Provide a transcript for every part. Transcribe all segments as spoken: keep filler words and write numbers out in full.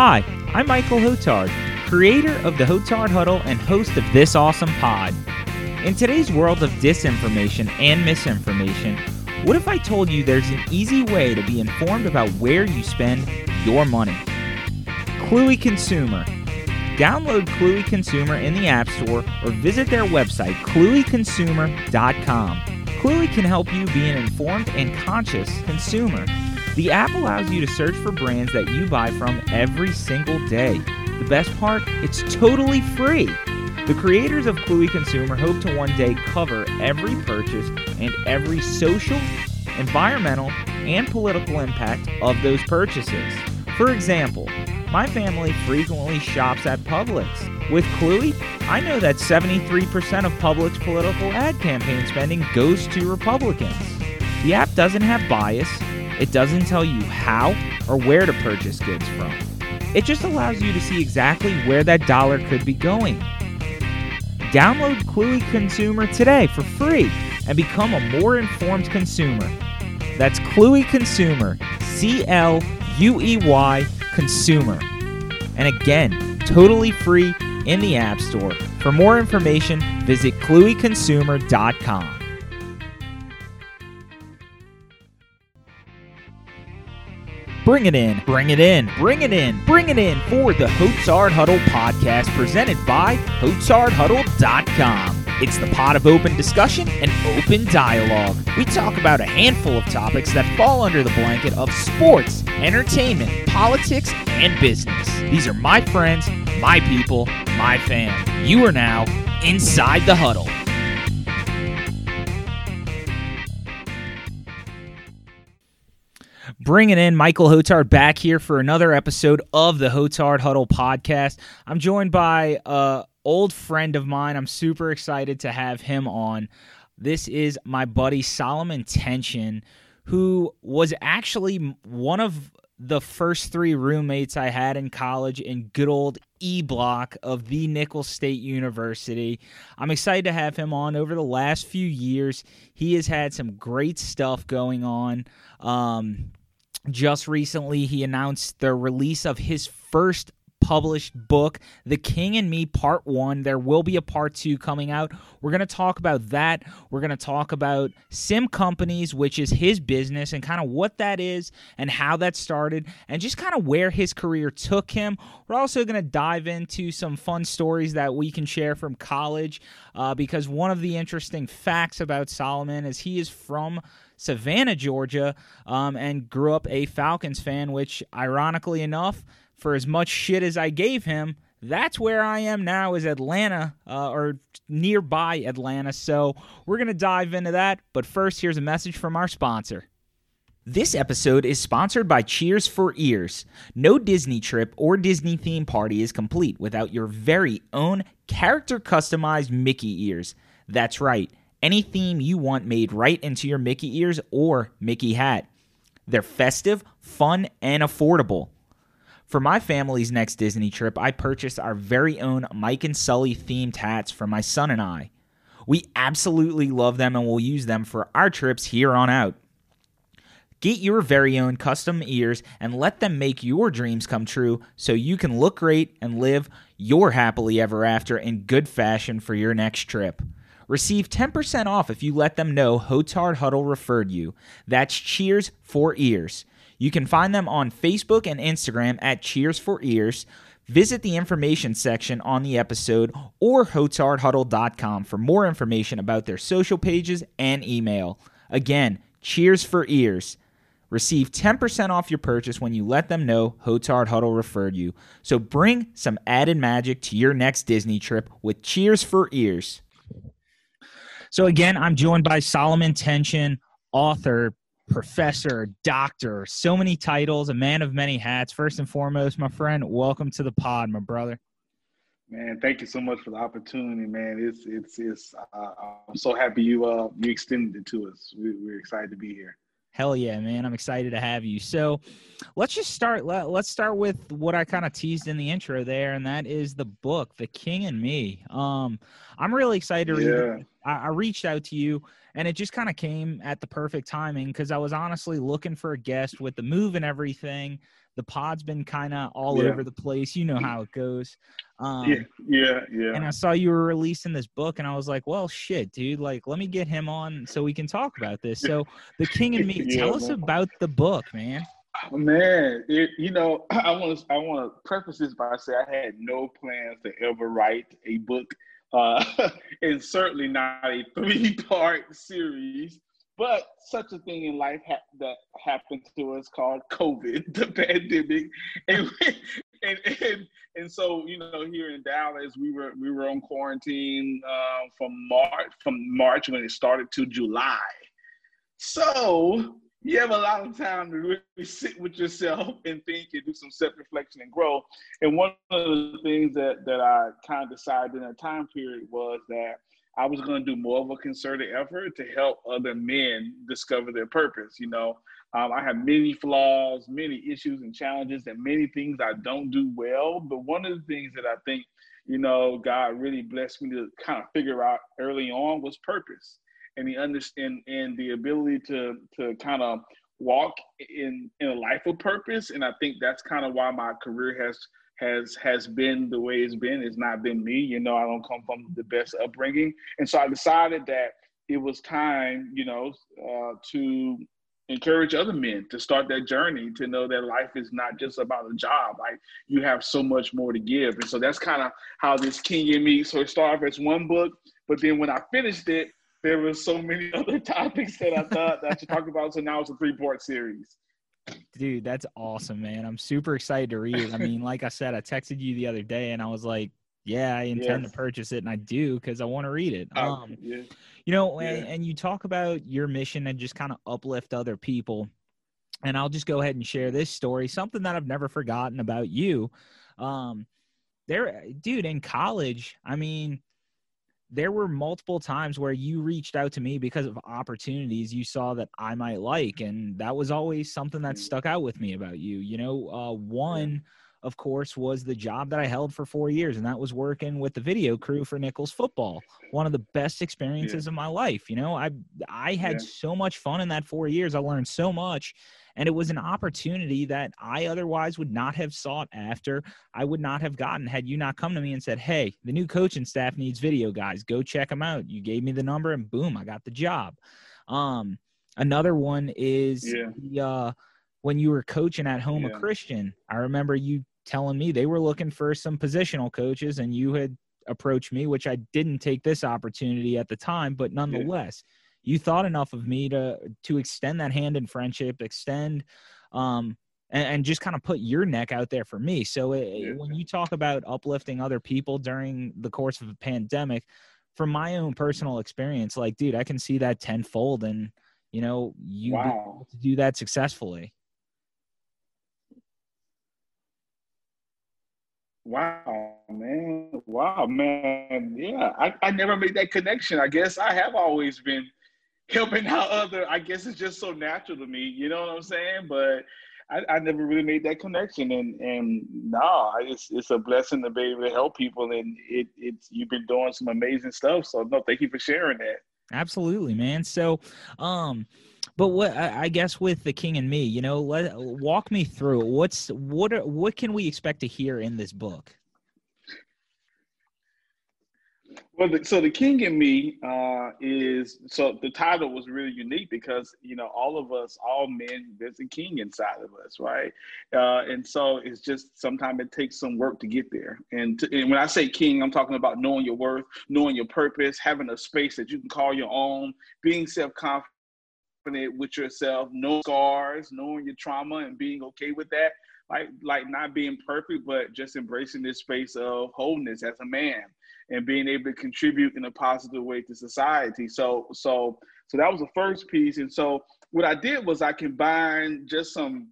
Hi, I'm Michael Hotard, creator of the Hotard Huddle and host of this awesome pod. In today's world of disinformation and misinformation, what if I told you there's an easy way to be informed about where you spend your money? Cluey Consumer. Download Cluey Consumer in the App Store or visit their website, cluey consumer dot com. Cluey can help you be an informed and conscious consumer. The app allows you to search for brands that you buy from every single day. The best part? It's totally free. The creators of Cluey Consumer hope to one day cover every purchase and every social, environmental, and political impact of those purchases. For example, my family frequently shops at Publix. With Cluey, I know that seventy-three percent of Publix political ad campaign spending goes to Republicans. The app doesn't have bias. It doesn't tell you how or where to purchase goods from. It just allows you to see exactly where that dollar could be going. Download Cluey Consumer today for free and become a more informed consumer. That's Cluey Consumer, C L U E Y Consumer. And again, totally free in the App Store. For more information, visit cluey consumer dot com. Bring it in, bring it in, bring it in, bring it in for the Hotard Huddle podcast presented by hotard huddle dot com. It's the pot of open discussion and open dialogue. We talk about a handful of topics that fall under the blanket of sports, entertainment, politics, and business. These are my friends, my people, my fam. You are now inside the huddle. Bringing in Michael Hotard back here for another episode of the Hotard Huddle podcast. I'm joined by a old friend of mine. I'm super excited to have him on. This is my buddy Solomon Tension, who was actually one of the first three roommates I had in college in good old E Block of the Nicholls State University. I'm excited to have him on. Over the last few years, he has had some great stuff going on. Um, just recently, he announced the release of his first published book, The King and Me Part One. There will be a Part Two coming out. We're going to talk about that. We're going to talk about Sim Companies, which is his business, and kind of what that is and how that started and just kind of where his career took him. We're also going to dive into some fun stories that we can share from college uh, because one of the interesting facts about Solomon is he is from Savannah, Georgia, um, and grew up a Falcons fan, which ironically enough, for as much shit as I gave him, that's where I am now, is Atlanta, uh, or nearby Atlanta. So we're going to dive into that. But first, here's a message from our sponsor. This episode is sponsored by Cheers for Ears. No Disney trip or Disney theme party is complete without your very own character-customized Mickey ears. That's right. Any theme you want made right into your Mickey ears or Mickey hat. They're festive, fun, and affordable. For my family's next Disney trip, I purchased our very own Mike and Sully themed hats for my son and I. We absolutely love them and will use them for our trips here on out. Get your very own custom ears and let them make your dreams come true so you can look great and live your happily ever after in good fashion for your next trip. Receive ten percent off if you let them know Hotard Huddle referred you. That's Cheers for Ears. You can find them on Facebook and Instagram at Cheers for Ears. Visit the information section on the episode or hotard huddle dot com for more information about their social pages and email. Again, Cheers for Ears. Receive ten percent off your purchase when you let them know Hotard Huddle referred you. So bring some added magic to your next Disney trip with Cheers for Ears. So again, I'm joined by Solomon Tension, author, professor, doctor, so many titles, a man of many hats. First and foremost, my friend, welcome to the pod, my brother. Man, thank you so much for the opportunity, man. It's it's it's. Uh, I'm so happy you uh you extended it to us. We, we're excited to be here. Hell yeah, man! I'm excited to have you. So, let's just start. Let, let's start with what I kind of teased in the intro there, and that is the book, The King and Me. Um, I'm really excited to read. Yeah. I, I reached out to you, and it just kind of came at the perfect timing because I was honestly looking for a guest with the move and everything. The pod's been kind of all yeah. over the place. You know how it goes. Um, yeah, yeah, yeah. And I saw you were releasing this book, and I was like, well, shit, dude. Like, let me get him on so we can talk about this. So The King and Me, yeah, tell us about the book, man. Oh, man, it, you know, I want to I want to preface this by saying I had no plans to ever write a book, uh, and certainly not a three-part series. But such a thing in life ha- that happened to us called COVID, the pandemic, and, and and and so you know here in Dallas we were we were on quarantine uh, from March from March when it started to July. So you have a lot of time to really sit with yourself and think and do some self-reflection and grow. And one of the things that that I kind of decided in that time period was that I was going to do more of a concerted effort to help other men discover their purpose. You know, um, I have many flaws, many issues and challenges and many things I don't do well. But one of the things that I think, you know, God really blessed me to kind of figure out early on was purpose and the understand and the ability to, to kind of walk in, in a life of purpose. And I think that's kind of why my career has has has been the way it's been. It's not been me, you know, I don't come from the best upbringing. And so I decided that it was time, you know, uh, to encourage other men to start that journey, to know that life is not just about a job, like you have so much more to give. And so that's kind of how this King and Me, so it started as one book, but then when I finished it, there were so many other topics that I thought that I should talk about. So now it's a three-part series. Dude, that's awesome, man. I'm super excited to read it. I mean, like I said, I texted you the other day and I was like, yeah, I intend yes. to purchase it. And I do, because I want to read it. Um, yeah. You know, yeah. and, and you talk about your mission and just kind of uplift other people. And I'll just go ahead and share this story, something that I've never forgotten about you. Um, there, dude, in college, I mean, there were multiple times where you reached out to me because of opportunities you saw that I might like. And that was always something that stuck out with me about you. You know, uh, one, of course, was the job that I held for four years. And that was working with the video crew for Nicholls football. One of the best experiences yeah. of my life. You know, I, I had yeah. so much fun in that four years. I learned so much. And it was an opportunity that I otherwise would not have sought after. I would not have gotten had you not come to me and said, hey, the new coaching staff needs video guys. Go check them out. You gave me the number and boom, I got the job. Um, another one is yeah. the, uh, when you were coaching at home yeah. a Christian. I remember you telling me they were looking for some positional coaches and you had approached me, which I didn't take this opportunity at the time, but nonetheless. Yeah. You thought enough of me to to extend that hand in friendship, extend um, and, and just kind of put your neck out there for me. So it, yeah. when you talk about uplifting other people during the course of a pandemic, from my own personal experience, like, dude, I can see that tenfold and, you know, you wow. to do that successfully. Wow, man. Wow, man. Yeah, I, I never made that connection. I guess I have always been helping out other, I guess it's just so natural to me, you know what I'm saying? But I, I never really made that connection, and and no, nah, it's it's a blessing to be able to help people, and it it's you've been doing some amazing stuff. So no, thank you for sharing that. Absolutely, man. So, um, but what I, I guess with The King and Me, you know, let walk me through what's what are, what can we expect to hear in this book? Well, the, so The King and Me uh, is, so the title was really unique because, you know, all of us, all men, there's a king inside of us, right? Uh, and so it's just sometimes it takes some work to get there. And, to, and when I say king, I'm talking about knowing your worth, knowing your purpose, having a space that you can call your own, being self-confident with yourself, knowing scars, knowing your trauma and being okay with that. Like, like not being perfect, but just embracing this space of wholeness as a man and being able to contribute in a positive way to society. So, so, so that was the first piece. And so what I did was I combined just some,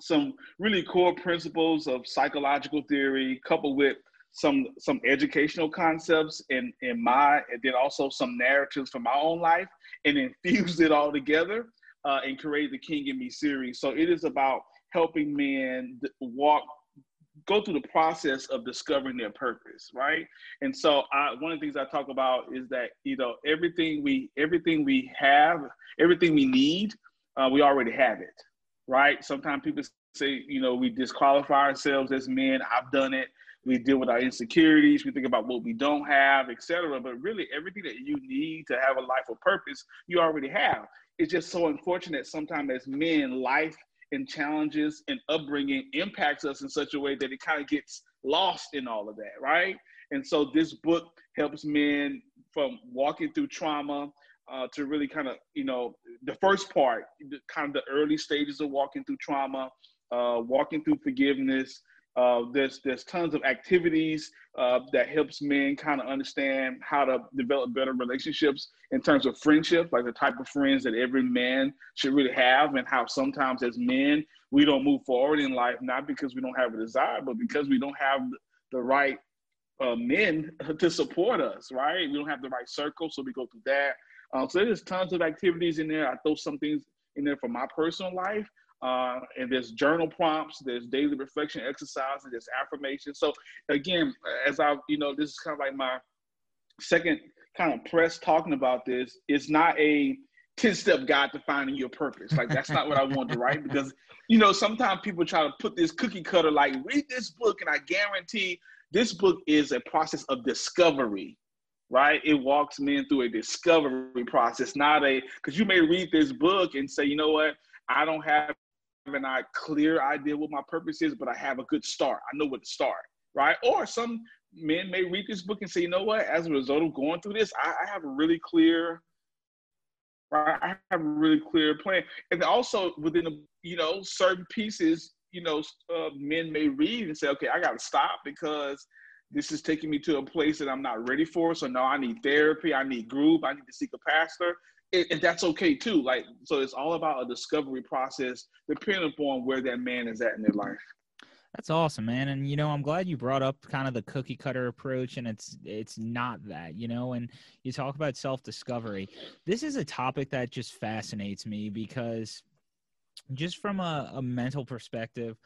some really core principles of psychological theory, coupled with some, some educational concepts in, in my, and then also some narratives from my own life, and infused it all together uh, and created the King and Me series. So it is about helping men walk go through the process of discovering their purpose, right? And so I, one of the things I talk about is that, you know, everything we, everything we have, everything we need, uh, we already have it, right? Sometimes people say, you know, we disqualify ourselves as men. I've done it. We deal with our insecurities. We think about what we don't have, et cetera. But really everything that you need to have a life of purpose, you already have. It's just so unfortunate sometimes as men, life and challenges and upbringing impacts us in such a way that it kind of gets lost in all of that, right? And so this book helps men from walking through trauma uh, to really kind of, you know, the first part, the, kind of the early stages of walking through trauma, uh, walking through forgiveness. Uh, there's, there's tons of activities uh, that helps men kind of understand how to develop better relationships in terms of friendship, like the type of friends that every man should really have, and how sometimes as men, we don't move forward in life, not because we don't have a desire, but because we don't have the right uh, men to support us, right? We don't have the right circle, so we go through that. Uh, so there's tons of activities in there. I throw some things in there from my personal life. Uh, and there's journal prompts, there's daily reflection exercises, there's affirmations. So again, as I, you know, this is kind of like my second kind of press talking about this. It's not a ten-step guide to finding your purpose. Like, that's not what I wanted, right? Because, you know, sometimes people try to put this cookie cutter, like, read this book, and I guarantee this book is a process of discovery, right? It walks men through a discovery process, not a, because you may read this book and say, you know what, I don't have and I clear idea what my purpose is, but I have a good start. I know where to start, right? Or some men may read this book and say, you know what, as a result of going through this, I, I have a really clear, right? I have a really clear plan. And also within the, you know, certain pieces, you know, uh, men may read and say, okay, I got to stop because this is taking me to a place that I'm not ready for. So now I need therapy. I need group. I need to seek a pastor. And that's okay too. Like, so it's all about a discovery process depending upon where that man is at in their life. That's awesome, man. And, you know, I'm glad you brought up kind of the cookie cutter approach, and it's, it's not that, you know, and you talk about self-discovery. This is a topic that just fascinates me because just from a, a mental perspective,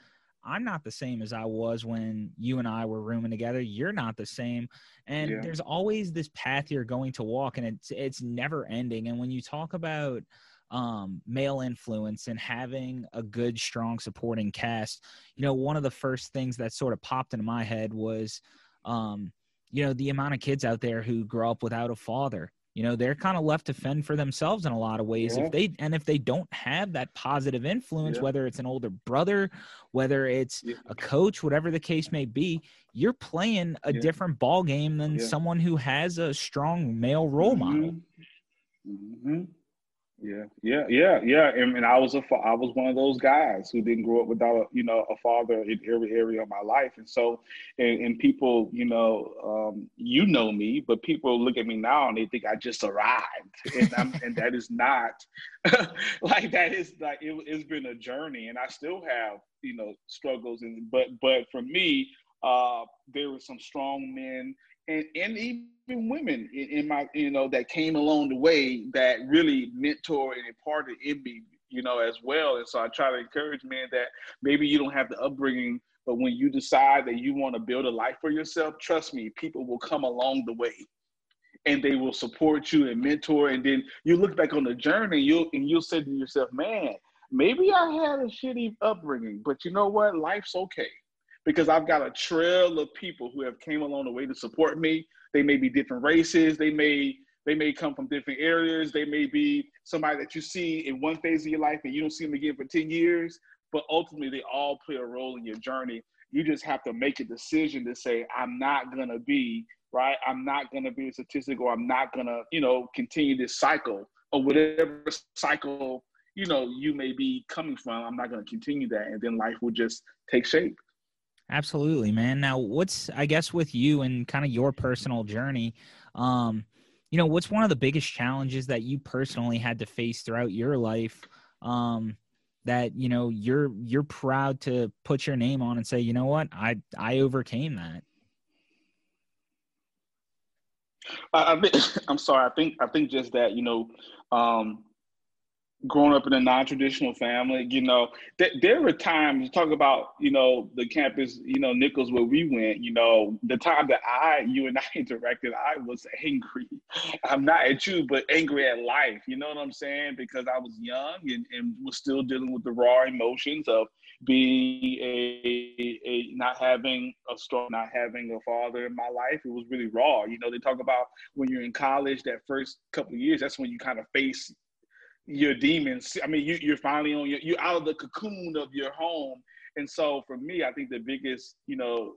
I'm not the same as I was when you and I were rooming together. You're not the same. And yeah. There's always this path you're going to walk, and it's, it's never ending. And when you talk about um, male influence and having a good, strong supporting cast, you know, one of the first things that sort of popped into my head was, um, you know, the amount of kids out there who grow up without a father. You know, they're kind of left to fend for themselves in a lot of ways. Yeah. If they, and if they don't have that positive influence, yeah. whether it's an older brother, whether it's yeah. a coach, whatever the case may be, you're playing a yeah. different ball game than yeah. someone who has a strong male role mm-hmm. model. Mm-hmm. Yeah, yeah, yeah, yeah. And, and I was a, I was one of those guys who didn't grow up without, a, you know, a father in every area of my life. And so, and, and people, you know, um, you know me, but people look at me now and they think I just arrived, and I'm, and that is not like that is like it, it's been a journey, and I still have, you know, struggles. And but but for me, uh, there were some strong men and and even. women in my, you know, that came along the way that really mentor and imparted in me, you know, as well. And so I try to encourage men that maybe you don't have the upbringing, but when you decide that you want to build a life for yourself, trust me, people will come along the way and they will support you and mentor. And then you look back on the journey, and you'll, and you'll say to yourself, man, maybe I had a shitty upbringing, but you know what? Life's okay. Because I've got a trail of people who have came along the way to support me. They may be different races. They may they may come from different areas. They may be somebody that you see in one phase of your life and you don't see them again for ten years. But ultimately, they all play a role in your journey. You just have to make a decision to say, I'm not going to be, right? I'm not going to be a statistic, or I'm not going to, you know, continue this cycle, or whatever cycle, you know, you may be coming from. I'm not going to continue that. And then life will just take shape. Absolutely, man. Now, what's, I guess, with you and kind of your personal journey, um, you know, what's one of the biggest challenges that you personally had to face throughout your life, um, that, you know, you're, you're proud to put your name on and say, you know what, I, I overcame that. I, I, I'm sorry. I think, I think just that, you know, um, growing up in a non-traditional family, you know, th there were times, talk about, you know, the campus, you know, Nicholls where we went, you know, the time that I, you and I interacted, I was angry. I'm not at you, but angry at life, you know what I'm saying? Because I was young and, and was still dealing with the raw emotions of being a, a, not having a strong, not having a father in my life. It was really raw. You know, they talk about when you're in college, that first couple of years, that's when you kind of face your demons. I mean, you, you're finally on your, you're out of the cocoon of your home. And so for me, I think the biggest, you know,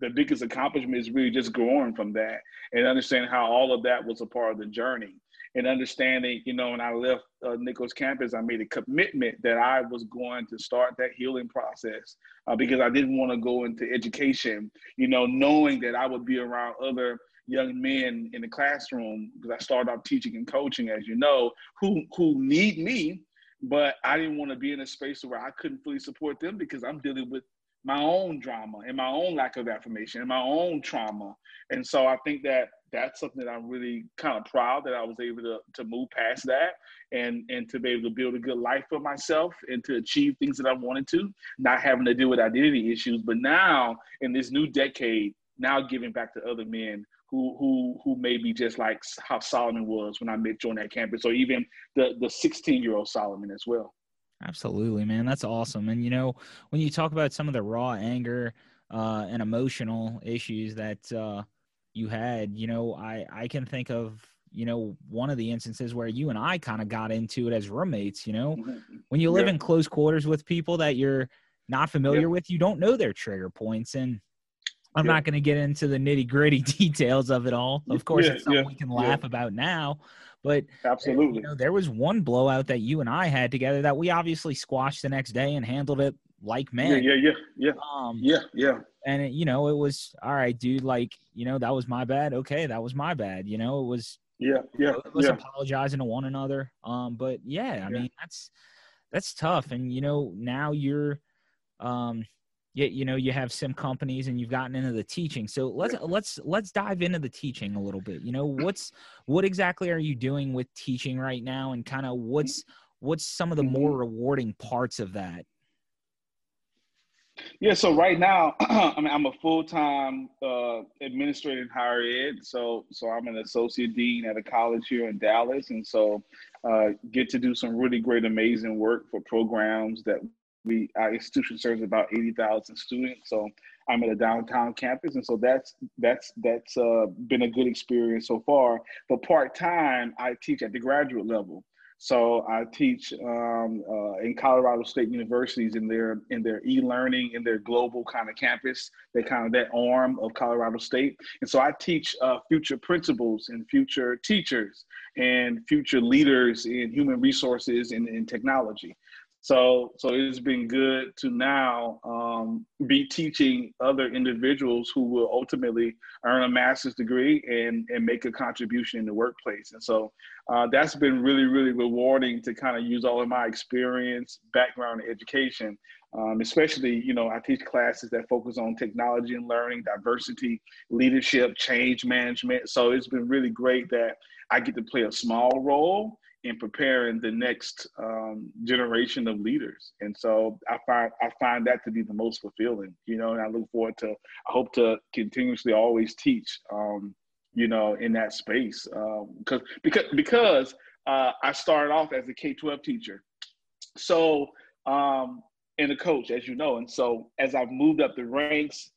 the biggest accomplishment is really just growing from that and understanding how all of that was a part of the journey. And understanding, you know, when I left uh, Nicholls campus, I made a commitment that I was going to start that healing process uh, because I didn't want to go into education, you know, knowing that I would be around other young men in the classroom, because I started off teaching and coaching, as you know, who, who need me, but I didn't want to be in a space where I couldn't fully support them because I'm dealing with my own drama and my own lack of affirmation and my own trauma. And so I think that that's something that I'm really kind of proud that I was able to, to move past that and, and to be able to build a good life for myself and to achieve things that I wanted to, not having to deal with identity issues. But now in this new decade, now giving back to other men who, who, who may be just like how Solomon was when I met you on that campus, or even the, the sixteen-year-old Solomon as well. Absolutely, man. That's awesome. And, you know, when you talk about some of the raw anger uh, and emotional issues that uh, you had, you know, I, I can think of, you know, one of the instances where you and I kind of got into it as roommates, you know, mm-hmm. when you live yeah. in close quarters with people that you're not familiar yeah. with, you don't know their trigger points. And I'm yeah. not going to get into the nitty gritty details of it all. Of course, yeah, it's something yeah, we can laugh yeah. about now. But absolutely, you know, there was one blowout that you and I had together that we obviously squashed the next day and handled it like men. Yeah, yeah, yeah, yeah, um, yeah, yeah. And, it, you know, it was, all right, dude, like, you know, that was my bad. Okay, that was my bad. You know, it was, yeah, yeah, let's yeah. apologizing to one another. Um, But, yeah, I yeah. mean, that's that's tough. And, you know, now you're um, – You, you know, you have Sim Companies and you've gotten into the teaching. So let's, let's, let's dive into the teaching a little bit. You know, what's, what exactly are you doing with teaching right now? And kind of what's, what's some of the more rewarding parts of that? Yeah. So right now, I mean, I'm a full-time uh, administrator in higher ed. So, so I'm an associate dean at a college here in Dallas. And so uh, get to do some really great, amazing work for programs that We, our institution serves about eighty thousand students, so I'm at a downtown campus, and so that's that's that's uh, been a good experience so far. But part-time, I teach at the graduate level, so I teach um, uh, in Colorado State Universities in their in their e-learning, in their global kind of campus, they kind of that arm of Colorado State, and so I teach uh, future principals and future teachers and future leaders in human resources and in technology. So, so it's been good to now um, be teaching other individuals who will ultimately earn a master's degree and, and make a contribution in the workplace. And so uh, that's been really, really rewarding to kind of use all of my experience, background in education, um, especially, you know, I teach classes that focus on technology and learning, diversity, leadership, change management. So it's been really great that I get to play a small role in preparing the next um, generation of leaders. And so I find, I find that to be the most fulfilling, you know, and I look forward to, I hope to continuously always teach, um, you know, in that space. Um, cause, because because uh, I started off as a K twelve teacher. So, um, and a coach, as you know. And so as I've moved up the ranks,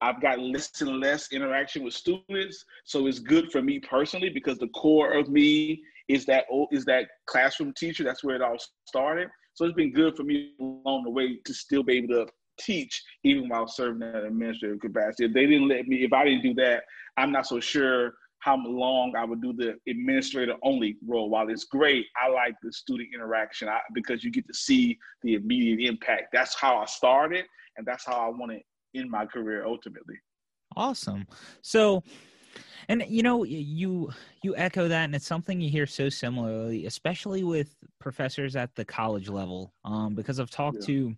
I've got less and less interaction with students. So it's good for me personally, because the core of me is that is that classroom teacher. That's where it all started. So it's been good for me along the way to still be able to teach even while serving in an administrative capacity. If they didn't let me, if I didn't do that, I'm not so sure how long I would do the administrator only role. While it's great, I like the student interaction I, because you get to see the immediate impact. That's how I started, and that's how I want to end my career ultimately. Awesome. So, and, you know, you you echo that, and it's something you hear so similarly, especially with professors at the college level, um, because I've talked yeah. to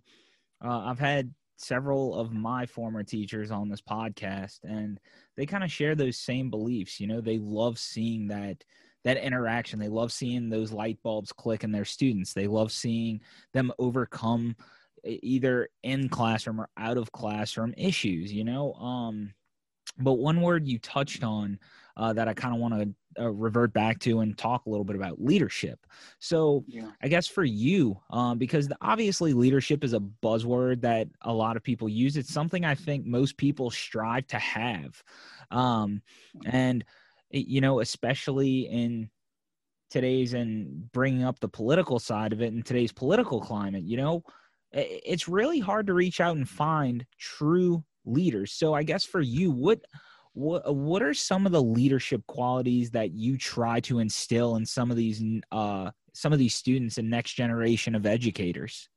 uh, – I've had several of my former teachers on this podcast, and they kind of share those same beliefs. You know, they love seeing that, that interaction. They love seeing those light bulbs click in their students. They love seeing them overcome either in classroom or out of classroom issues, you know? Um, but one word you touched on uh, that I kind of want to uh, revert back to and talk a little bit about, leadership. So yeah. I guess for you, um, because the, obviously leadership is a buzzword that a lot of people use. It's something I think most people strive to have. Um, and, you know, especially in today's and bringing up the political side of it in today's political climate, you know, it's really hard to reach out and find true leaders. So I guess for you, what, what, what are some of the leadership qualities that you try to instill in some of these, uh, some of these students and next generation of educators?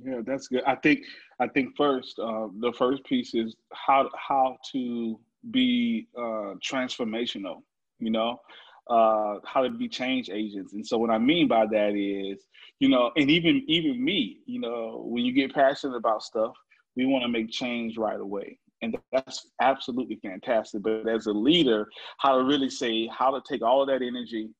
Yeah, that's good. I think, I think first, uh, the first piece is how, how to be, uh, transformational, you know, uh, how to be change agents. And so what I mean by that is, you know, and even, even me, you know, when you get passionate about stuff, we want to make change right away. And that's absolutely fantastic. But as a leader, how to really say how to take all of that energy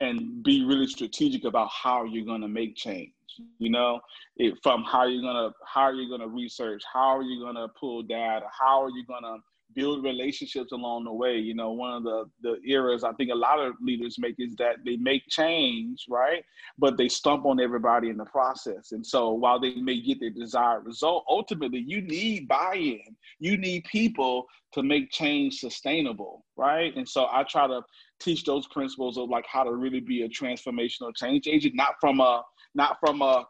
and be really strategic about how you're going to make change, you know, it, from how you're going to, how are you going to research, how are you going to pull data, how are you going to build relationships along the way. You know, one of the, the errors I think a lot of leaders make is that they make change, right? But they stump on everybody in the process. And so while they may get their desired result, ultimately you need buy-in. You need people to make change sustainable, right? And so I try to teach those principles of like how to really be a transformational change agent, not from a, not from a,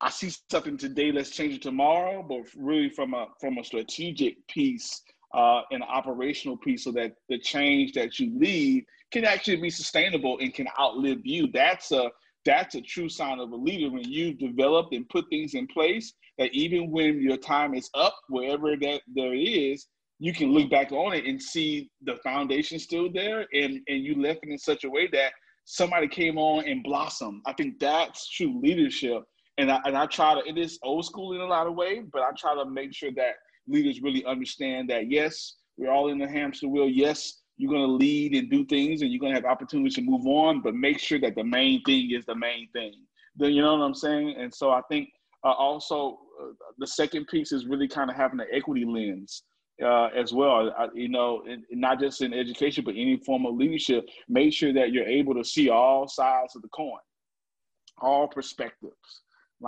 I see something today, let's change it tomorrow, but really from a, from a strategic piece, Uh, an operational piece, so that the change that you lead can actually be sustainable and can outlive you. That's a that's a true sign of a leader when you've developed and put things in place that even when your time is up, wherever that there is, you can look back on it and see the foundation still there, and and you left it in such a way that somebody came on and blossomed. I think that's true leadership, and I and I try to. It is old school in a lot of ways, but I try to make sure that leaders really understand that, yes, we're all in the hamster wheel. Yes, you're going to lead and do things and you're going to have opportunities to move on, but make sure that the main thing is the main thing. Then, you know what I'm saying? And so I think uh, also uh, the second piece is really kind of having an equity lens uh, as well. I, you know, and, and not just in education, but any form of leadership, make sure that you're able to see all sides of the coin, all perspectives.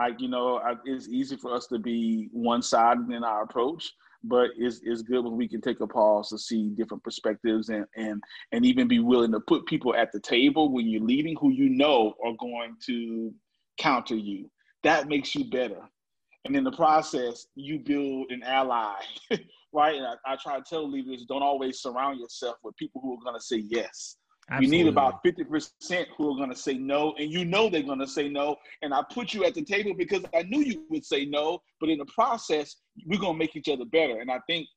Like, you know, it's easy for us to be one-sided in our approach, but it's, it's good when we can take a pause to see different perspectives and, and, and even be willing to put people at the table when you're leading who you know are going to counter you. That makes you better. And in the process, you build an ally, right? And I, I try to tell leaders, don't always surround yourself with people who are going to say yes. Absolutely. You need about fifty percent who are going to say no, and you know they're going to say no. And I put you at the table because I knew you would say no, but in the process, we're going to make each other better. And I think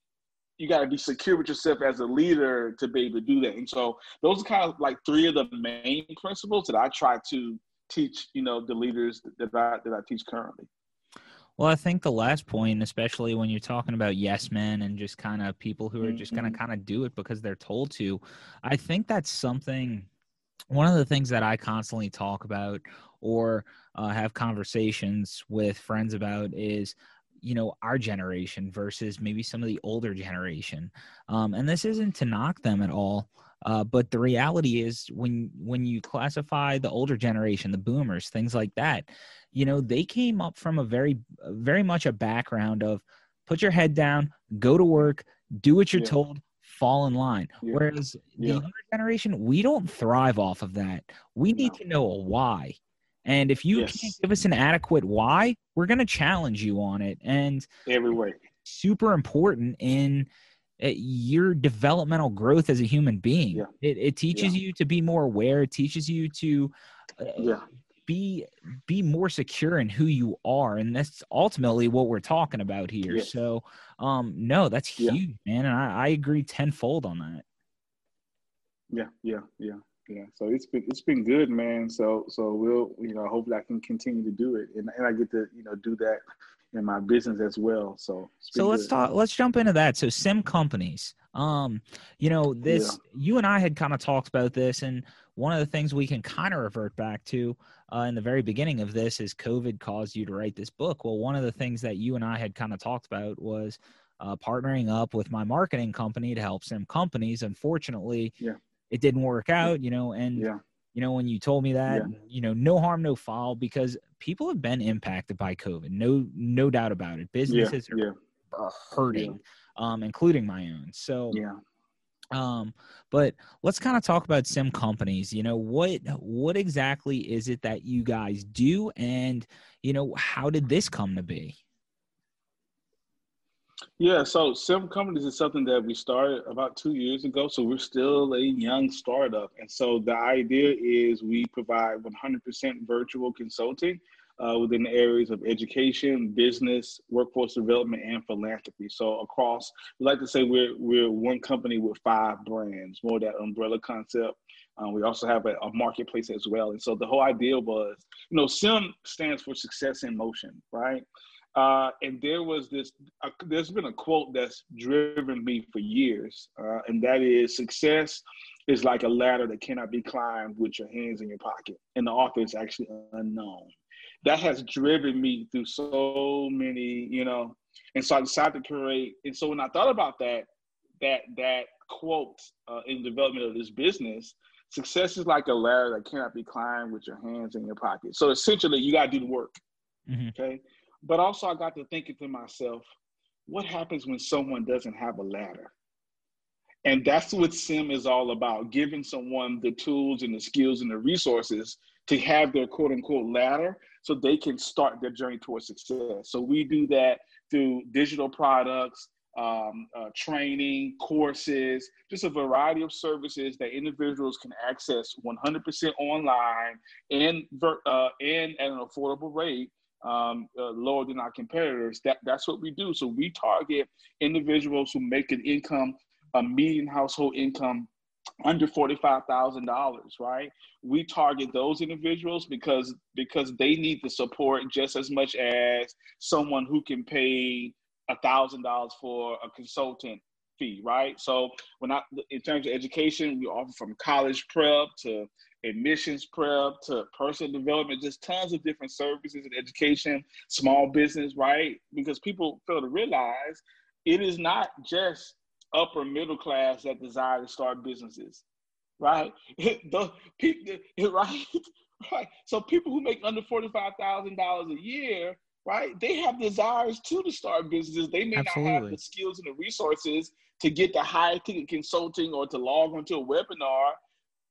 you got to be secure with yourself as a leader to be able to do that. And so those are kind of like three of the main principles that I try to teach, you know, the leaders that I, that I teach currently. Well, I think the last point, especially when you're talking about yes men and just kind of people who are just going to kind of do it because they're told to, I think that's something, one of the things that I constantly talk about or uh, have conversations with friends about is, you know, our generation versus maybe some of the older generation. Um, and this isn't to knock them at all. Uh, but the reality is when, when you classify the older generation, the boomers, things like that, you know, they came up from a very, very much a background of put your head down, go to work, do what you're yeah. told, fall in line. Yeah. Whereas yeah. the younger generation, we don't thrive off of that. We need no. to know a why. And if you yes. can't give us an adequate why, we're going to challenge you on it. And every way. Super important in your developmental growth as a human being. Yeah. It, it teaches yeah. you to be more aware. It teaches you to uh, yeah. be be more secure in who you are, and that's ultimately what we're talking about here. Yes. So, um, no, that's huge, yeah. man, and I, I agree tenfold on that. Yeah, yeah, yeah, yeah. So it's been it's been good, man. So so we'll you know hopefully I can continue to do it, and and I get to you know do that in my business as well. So, so let's talk, let's jump into that. So Sim Companies, um, you know, this, yeah. you and I had kind of talked about this, and one of the things we can kind of revert back to uh, in the very beginning of this is COVID caused you to write this book. Well, one of the things that you and I had kind of talked about was uh, partnering up with my marketing company to help Sim Companies. Unfortunately, yeah. it didn't work out, you know, and yeah. you know, when you told me that, yeah. you know, no harm, no foul, because people have been impacted by COVID. No, no doubt about it. Businesses yeah, are, yeah. are hurting, yeah. um, including my own. So, yeah. um, but let's kind of talk about Sim Companies. You know, what, what exactly is it that you guys do, and, you know, how did this come to be? Yeah, so Sim Companies is something that we started about two years ago. So we're still a young startup. And so the idea is we provide one hundred percent virtual consulting uh, within the areas of education, business, workforce development, and philanthropy. So across, we like to say we're, we're one company with five brands, more that umbrella concept. Um, we also have a, a marketplace as well. And so the whole idea was, you know, SIM stands for success in motion, right? Uh, and there was this, uh, there's been a quote that's driven me for years, uh, and that is, success is like a ladder that cannot be climbed with your hands in your pocket. And the author is actually unknown. That has driven me through so many, you know, and so I decided to create. And so when I thought about that, that, that quote uh, in the development of this business, success is like a ladder that cannot be climbed with your hands in your pocket. So essentially you got to do the work. Mm-hmm. Okay. But also I got to thinking to myself, what happens when someone doesn't have a ladder? And that's what SIM is all about, giving someone the tools and the skills and the resources to have their quote unquote ladder so they can start their journey towards success. So we do that through digital products, um, uh, training, courses, just a variety of services that individuals can access one hundred percent online and, uh, and at an affordable rate. Um, uh, lower than our competitors. That that's what we do. So we target individuals who make an income, a median household income, under forty-five thousand dollars, right? We target those individuals because because they need the support just as much as someone who can pay a thousand dollars for a consultant fee, right? So when I, in terms of education, we offer from college prep to admissions prep to personal development, just tons of different services in education, small business, right? Because people fail to realize it is not just upper middle class that desire to start businesses, right? the people, right? right? So people who make under forty-five thousand dollars a year, right? They have desires too to start businesses. They may Absolutely. Not have the skills and the resources to get the high ticket consulting or to log onto a webinar,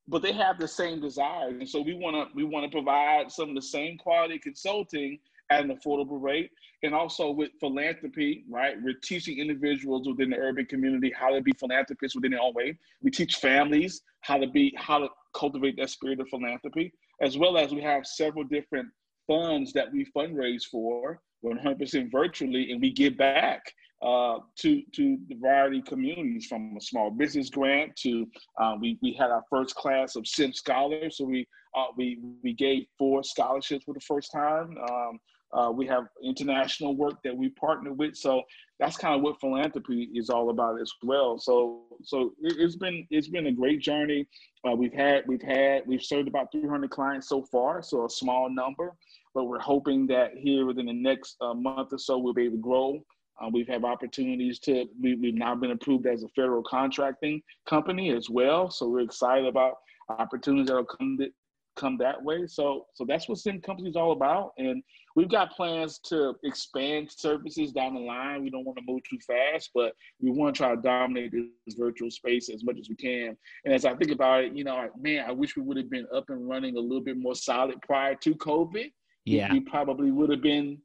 but they have the same desires. And so we want to we want to provide some of the same quality consulting at an affordable rate. And also with philanthropy, right? We're teaching individuals within the urban community how to be philanthropists within their own way. We teach families how to be, how to cultivate that spirit of philanthropy, as well as we have several different funds that we fundraise for one hundred percent virtually, and we give back uh, to to the variety of communities, from a small business grant to uh, we we had our first class of SIM scholars, so we uh, we we gave four scholarships for the first time. Um, uh, we have international work that we partner with, so that's kind of what philanthropy is all about as well. So so it, it's been it's been a great journey. Uh, we've had we've had we've served about three hundred clients so far, so a small number. But we're hoping that here within the next uh, month or so, we'll be able to grow. Uh, we've had opportunities to, we, we've now been approved as a federal contracting company as well. So we're excited about opportunities that'll come th- come that way. So so that's what Sim Company is all about. And we've got plans to expand services down the line. We don't want to move too fast, but we want to try to dominate this virtual space as much as we can. And as I think about it, you know, like, man, I wish we would have been up and running a little bit more solid prior to COVID. Yeah, we probably would have been,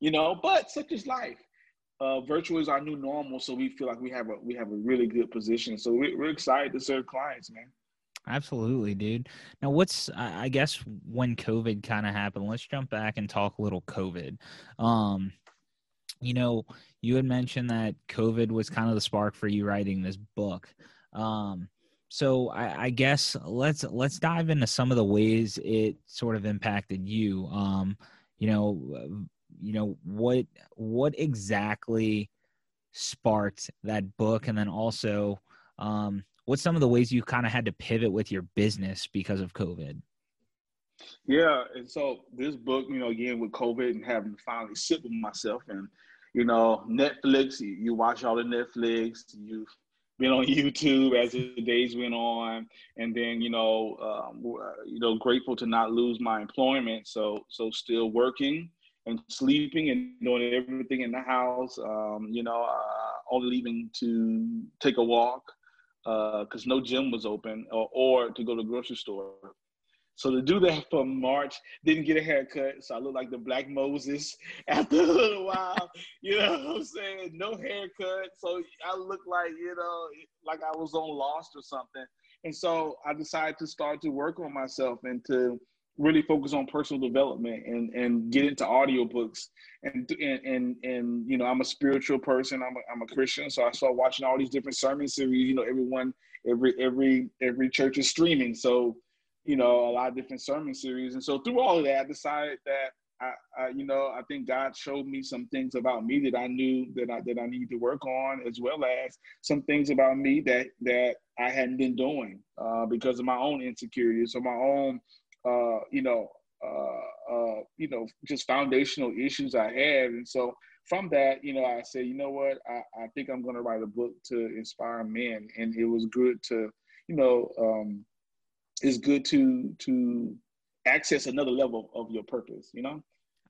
you know, but such is life. Uh, virtual is our new normal, so we feel like we have a we have a really good position. So we, we're excited to serve clients, man. Absolutely, dude. Now, what's I guess when COVID kind of happened, let's jump back and talk a little COVID. Um, you know, you had mentioned that COVID was kind of the spark for you writing this book. Um, So I, I guess let's let's dive into some of the ways it sort of impacted you. Um, you know, you know, what what exactly sparked that book? And then also, um, what's some of the ways you kind of had to pivot with your business because of COVID? Yeah. And so this book, you know, again, with COVID and having to finally sit with myself and, you know, Netflix, you, you watch all the Netflix, you've been on YouTube as the days went on. And then, you know, um, you know, grateful to not lose my employment. So, so still working and sleeping and doing everything in the house, um, you know, uh, only leaving to take a walk because uh, no gym was open or, or to go to the grocery store. So to do that for March, didn't get a haircut, so I look like the Black Moses after a little while. You know what I'm saying? No haircut, so I look like, you know, like I was on Lost or something. And so I decided to start to work on myself and to really focus on personal development and, and get into audiobooks. And, and, and, and, you know, I'm a spiritual person. I'm a, I'm a Christian. So I started watching all these different sermon series. You know, everyone, every, every, every church is streaming. So, you know, a lot of different sermon series. And so through all of that, I decided that, I, I, you know, I think God showed me some things about me that I knew that I, that I needed to work on, as well as some things about me that, that I hadn't been doing uh, because of my own insecurities or my own, uh, you know, uh, uh, you know, just foundational issues I had. And so from that, you know, I said, you know what, I, I think I'm going to write a book to inspire men. And it was good to, you know, um, it's good to to access another level of your purpose, you know?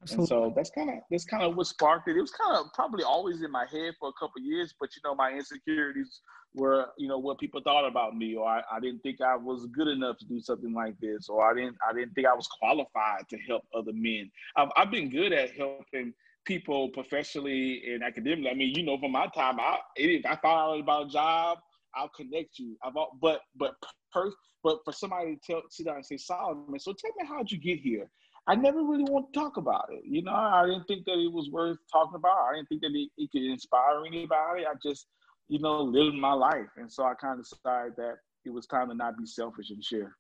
Absolutely. And so that's kind of that's kind of what sparked it. It was kind of probably always in my head for a couple of years, but, you know, my insecurities were, you know, what people thought about me, or I, I didn't think I was good enough to do something like this, or I didn't I didn't think I was qualified to help other men. I've, I've been good at helping people professionally and academically. I mean, you know, for my time, I, if I found out about a job, I'll connect you. I've all, but but per, but for somebody to tell, sit down and say, Solomon, so tell me, how'd you get here? I never really want to talk about it. You know, I didn't think that it was worth talking about. I didn't think that it, it could inspire anybody. I just, you know, lived my life. And so I kind of decided that it was time to not be selfish and share.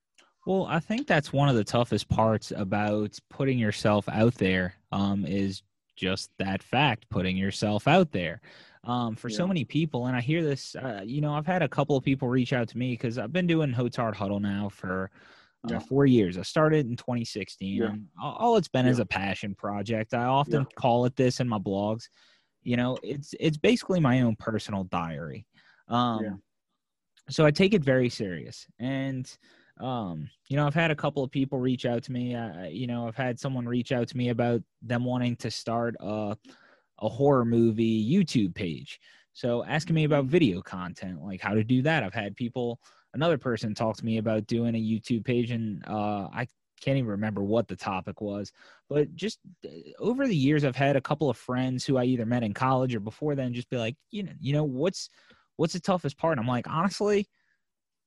Well, I think that's one of the toughest parts about putting yourself out there um, is just that fact, putting yourself out there. Um, for yeah. so many people, and I hear this, uh, you know, I've had a couple of people reach out to me because I've been doing Hotard Huddle now for uh, yeah. four years. I started in twenty sixteen. Yeah. And all it's been yeah. is a passion project. I often yeah. call it this in my blogs. You know, it's it's basically my own personal diary. Um, yeah. So I take it very serious. And, um, you know, I've had a couple of people reach out to me. Uh, you know, I've had someone reach out to me about them wanting to start a a horror movie YouTube page. So asking me about video content, like how to do that. I've had people, another person talked to me about doing a YouTube page, and uh, I can't even remember what the topic was, but just over the years, I've had a couple of friends who I either met in college or before then just be like, you know, you know, what's, what's the toughest part? And I'm like, honestly,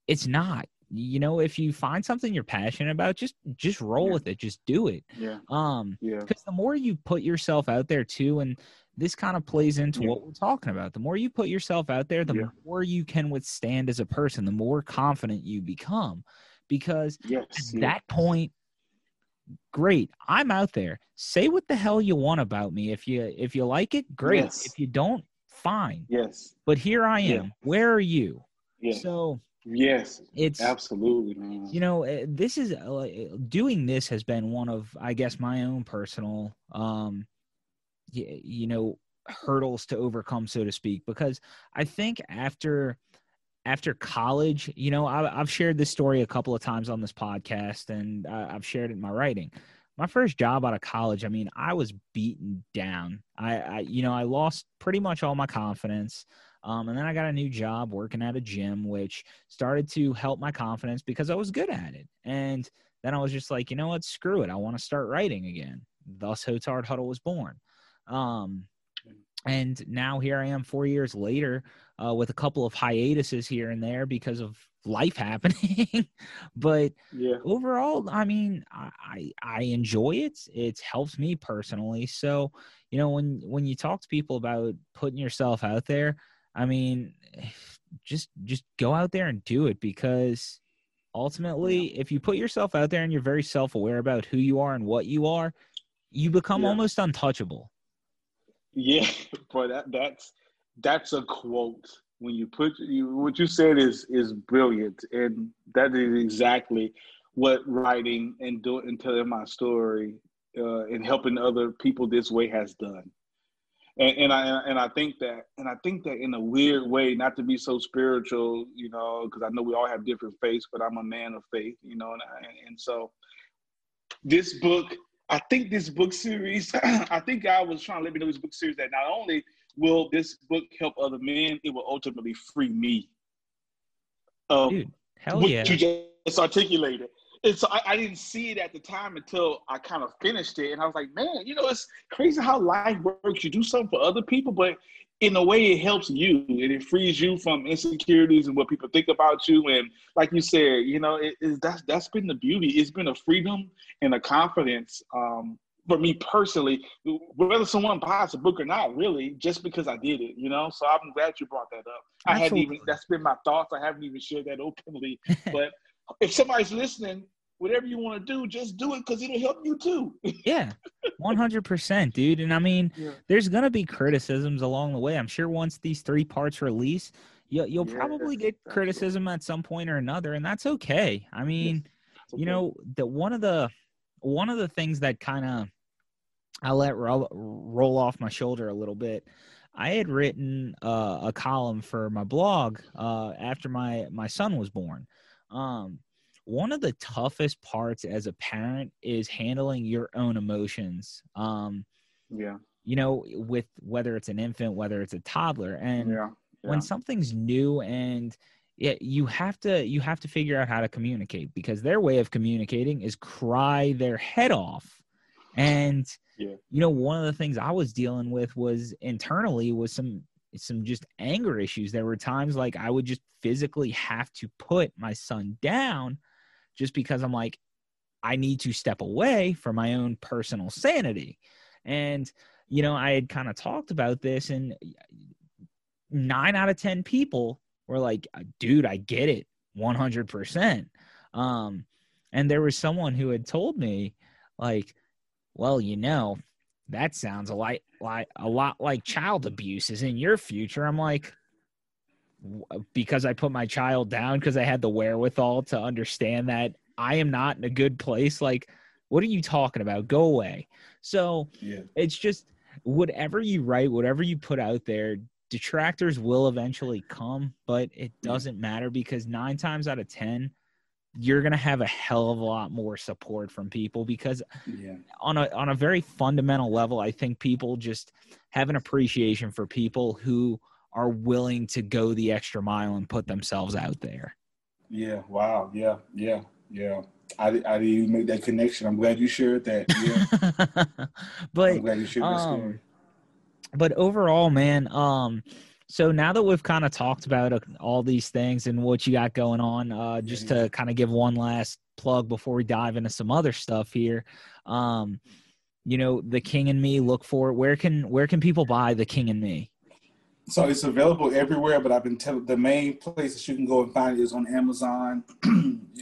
it's not. You know, if you find something you're passionate about, just just roll yeah. with it. Just do it. Yeah. Um, yeah. Because the more you put yourself out there too, and this kind of plays into yeah. what we're talking about. The more you put yourself out there, the yeah. more you can withstand as a person, the more confident you become. Because yes, at yeah. that point, great, I'm out there. Say what the hell you want about me. If you if you like it, great. Yes. If you don't, fine. Yes. But here I am. Yeah. Where are you? Yeah. So yes, it's absolutely, man. You know, this is uh, doing this has been one of, I guess, my own personal, um, you, you know, hurdles to overcome, so to speak, because I think after, after college, you know, I, I've shared this story a couple of times on this podcast, and uh, I've shared it in my writing. My first job out of college, I mean, I was beaten down. I, I you know, I lost pretty much all my confidence. Um, and then I got a new job working at a gym, which started to help my confidence because I was good at it. And then I was just like, you know what, screw it. I want to start writing again. Thus, Hotard Huddle was born. Um, and now here I am four years later uh, with a couple of hiatuses here and there because of life happening. But yeah. overall, I mean, I, I enjoy it. It's helped me personally. So, you know, when, when you talk to people about putting yourself out there, I mean, just just go out there and do it, because ultimately, yeah. if you put yourself out there and you're very self-aware about who you are and what you are, You become yeah. almost untouchable. Yeah, but that, that's that's a quote. When you put you, what you said is is brilliant, and that is exactly what writing and doing and telling my story uh, and helping other people this way has done. And, and I and I think that and I think that in a weird way, not to be so spiritual, you know, because I know we all have different faiths, but I'm a man of faith, you know, and I, and so this book, I think this book series, I think God was trying to let me know this book series that not only will this book help other men, it will ultimately free me. Um, Dude, hell yeah! You just articulated. And so I, I didn't see it at the time until I kind of finished it. And I was like, man, you know, it's crazy how life works. You do something for other people, but in a way it helps you and it frees you from insecurities and what people think about you. And like you said, you know, it, it, that's, that's been the beauty. It's been a freedom and a confidence um, for me personally, whether someone buys a book or not, really, just because I did it, you know? So I'm glad you brought that up. Absolutely. I hadn't even, that's been my thoughts. I haven't even shared that openly, but if somebody's listening, whatever you want to do, just do it because it'll help you too. Yeah, one hundred percent, dude. And I mean, yeah. there's going to be criticisms along the way. I'm sure once these three parts release, you'll, you'll yeah, probably get criticism right. at some point or another, and that's okay. I mean, yes, okay. you know, the, one of the one of the things that kind of I let roll, roll off my shoulder a little bit, I had written uh, a column for my blog uh, after my, my son was born. Um, One of the toughest parts as a parent is handling your own emotions. Um, yeah. You know, with whether it's an infant, whether it's a toddler, and yeah. Yeah. when something's new, and it, you have to you have to figure out how to communicate, because their way of communicating is cry their head off. And yeah. you know, one of the things I was dealing with was internally was some some just anger issues. There were times like I would just physically have to put my son down, just because I'm like, I need to step away for my own personal sanity. And, you know, I had kind of talked about this, and nine out of ten people were like, dude, I get it. one hundred percent. Um, and there was someone who had told me like, well, you know, that sounds a lot, like, a lot like child abuse is in your future. I'm like, because I put my child down, because I had the wherewithal to understand that I am not in a good place. Like, what are you talking about? Go away. So yeah. it's just whatever you write, whatever you put out there, detractors will eventually come, but it doesn't matter, because nine times out of ten, you're going to have a hell of a lot more support from people, because yeah. on a, on a very fundamental level, I think people just have an appreciation for people who are willing to go the extra mile and put themselves out there. Yeah. Wow. Yeah. Yeah. Yeah. I, I didn't even make that connection. I'm glad you shared that. Yeah. but, I'm glad you shared um, that story. But overall, man, um, so now that we've kind of talked about uh, all these things and what you got going on, uh, just yeah. to kind of give one last plug before we dive into some other stuff here. Um, you know, The King and Me, look for it. Where can, where can people buy The King and Me? So it's available everywhere, but I've been telling the main place that you can go and find it is on Amazon.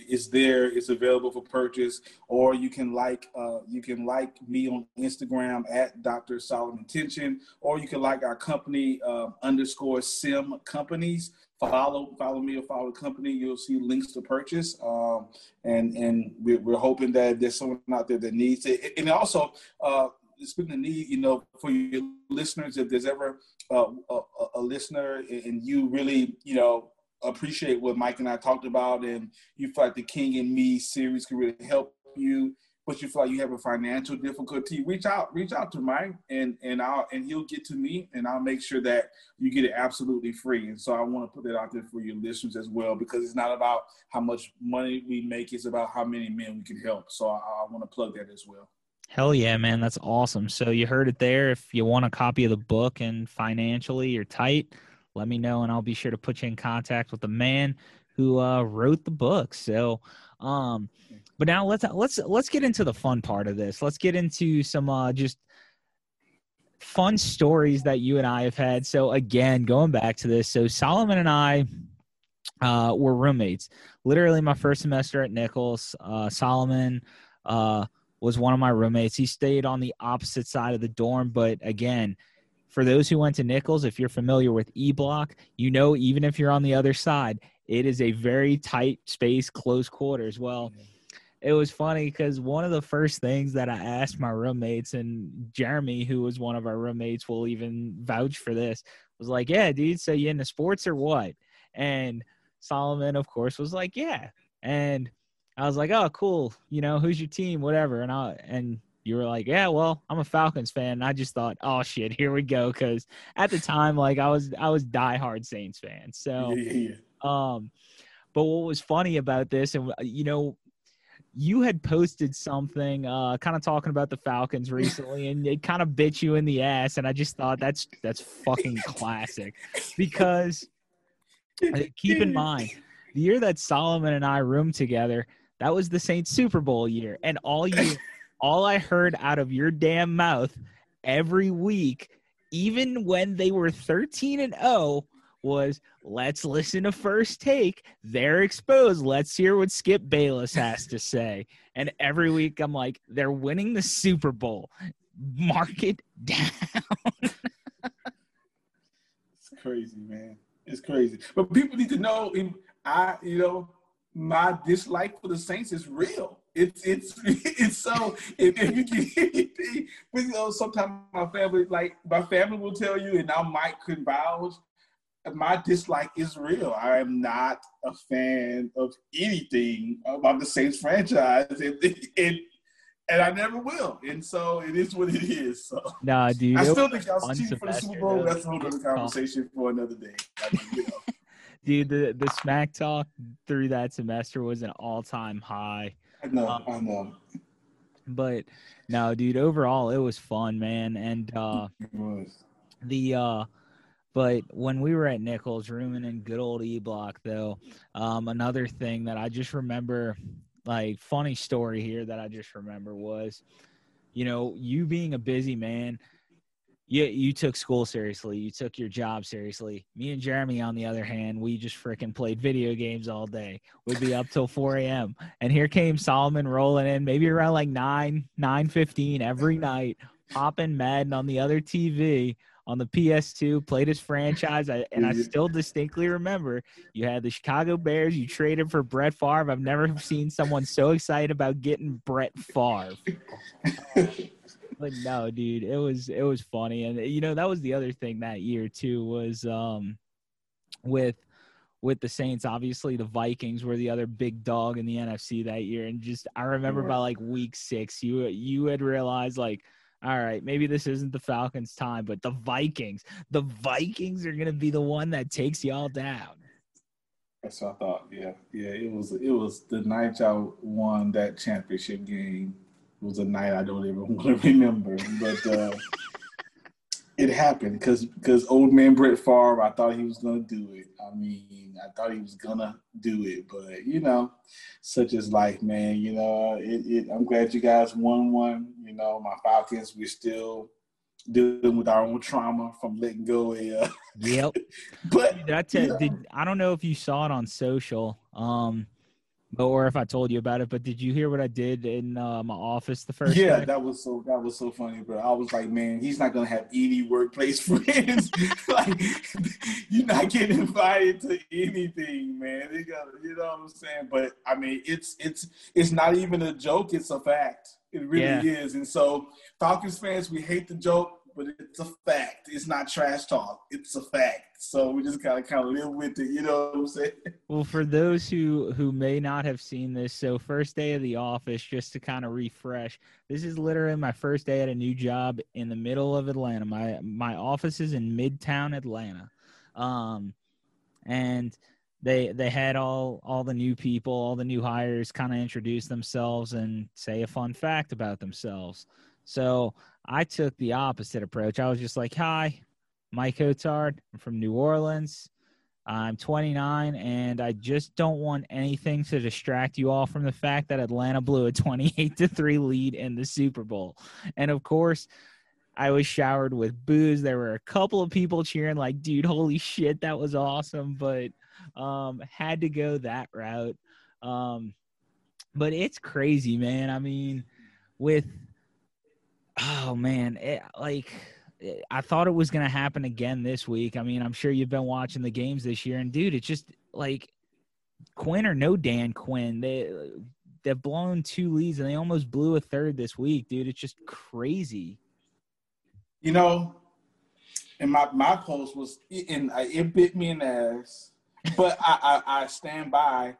It's there. It's available for purchase, or you can like uh, you can like me on Instagram at Doctor Solomon Tension, or you can like our company uh, underscore Sim Companies. Follow follow me or follow the company. You'll see links to purchase, um, and and we're, we're hoping that there's someone out there that needs it, and also. Uh, Speaking of need, you know, for your listeners, if there's ever uh, a, a listener and you really, you know, appreciate what Mike and I talked about, and you feel like the King and Me series can really help you, but you feel like you have a financial difficulty, reach out, reach out to Mike, and and I'll and he'll get to me, and I'll make sure that you get it absolutely free. And so I want to put that out there for your listeners as well, because it's not about how much money we make; it's about how many men we can help. So I, I want to plug that as well. Hell yeah, man. That's awesome. So you heard it there. If you want a copy of the book and financially you're tight, let me know, and I'll be sure to put you in contact with the man who uh, wrote the book. So, um, but now let's, let's, let's get into the fun part of this. Let's get into some uh, just fun stories that you and I have had. So again, going back to this, so Solomon and I uh, were roommates, literally my first semester at Nicholls. uh, Solomon, uh, was one of my roommates. He stayed on the opposite side of the dorm. But again, for those who went to Nicholls, if you're familiar with E Block, you know, even if you're on the other side, it is a very tight space, close quarters. Well, it was funny because one of the first things that I asked my roommates, and Jeremy, who was one of our roommates, will even vouch for this, was like, yeah, dude, so you into sports or what? And Solomon, of course, was like, yeah. And I was like, oh, cool. You know, who's your team? Whatever. And I, and you were like, yeah, well, I'm a Falcons fan. And I just thought, oh shit, here we go. Cause at the time, like I was, I was diehard Saints fan. So, yeah. um, but what was funny about this, and you know, you had posted something uh, kind of talking about the Falcons recently, and it kind of bit you in the ass. And I just thought that's that's fucking classic, because keep in mind, the year that Solomon and I roomed together, that was the Saints Super Bowl year. And all you, all I heard out of your damn mouth every week, even when they were thirteen and oh, was, let's listen to First Take. They're exposed. Let's hear what Skip Bayless has to say. And every week I'm like, they're winning the Super Bowl. Mark it down. It's crazy, man. It's crazy. But people need to know, I, you know, my dislike for the Saints is real. It's it's it's so. If, if you can, you know, sometimes my family, like my family, will tell you, and now Mike could vouch, my dislike is real. I am not a fan of anything about the Saints franchise, and, and, and I never will. And so it is what it is. So nah, dude, I still think y'all cheated for the Super Bowl. Though. That's a whole other conversation for another day. I mean, you know. Dude, the, the smack talk through that semester was an all-time high. I know, um, I know. But, no, dude, overall, it was fun, man. And uh, it was. the uh, – But when we were at Nicholls, rooming in good old E Block, though, um, another thing that I just remember, like, funny story here that I just remember was, you know, you being a busy man, you, you took school seriously. You took your job seriously. Me and Jeremy, on the other hand, we just freaking played video games all day. We'd be up till four a.m. And here came Solomon rolling in, maybe around like nine, nine fifteen every night, popping Madden on the other T V. On the P S two, played his franchise, I, and I still distinctly remember you had the Chicago Bears. You traded for Brett Favre. I've never seen someone so excited about getting Brett Favre. But no, dude, it was it was funny, and you know that was the other thing that year too was um, with with the Saints. Obviously, the Vikings were the other big dog in the N F C that year, and just I remember by like week six, you you had realized like, all right, maybe this isn't the Falcons' time, but the Vikings, the Vikings are going to be the one that takes y'all down. That's what I thought. Yeah, yeah. It was it was the night y'all won that championship game. It was a night I don't even want to remember, but uh, it happened because because old man Brett Favre, I thought he was going to do it. I mean, I thought he was going to do it, but you know, such is life, man. You know, it, it, I'm glad you guys won one. You know, my Falcons, we're still dealing with our own trauma from letting go of uh, Yep. But did I, tell, you know, did, I don't know if you saw it on social um, or if I told you about it, but did you hear what I did in uh, my office the first yeah, day? That was so that was so funny, bro. I was like, man, he's not going to have any workplace friends. Like, you're not getting invited to anything, man. You, gotta, you know what I'm saying? But, I mean, it's it's it's not even a joke. It's a fact. It really yeah. is. And so Falcons fans, we hate the joke, but it's a fact. It's not trash talk. It's a fact. So we just got to kind of live with it. You know what I'm saying? Well, for those who, who may not have seen this, so first day of the office, just to kind of refresh, this is literally my first day at a new job in the middle of Atlanta. My, my office is in Midtown Atlanta. Um, and They they had all, all the new people, all the new hires kind of introduce themselves and say a fun fact about themselves. So I took the opposite approach. I was just like, hi, Mike Hotard. I'm from New Orleans. I'm twenty-nine, and I just don't want anything to distract you all from the fact that Atlanta blew a twenty-eight to three lead in the Super Bowl. And, of course, I was showered with booze. There were a couple of people cheering like, dude, holy shit, that was awesome. But um, had to go that route. Um, but it's crazy, man. I mean, with, oh man, it, like it, I thought it was going to happen again this week. I mean, I'm sure you've been watching the games this year, and dude, it's just like Quinn or no Dan Quinn, they they've blown two leads and they almost blew a third this week, dude. It's just crazy. You know, and my, my post was, and it bit me in the ass, but I, I, I stand by.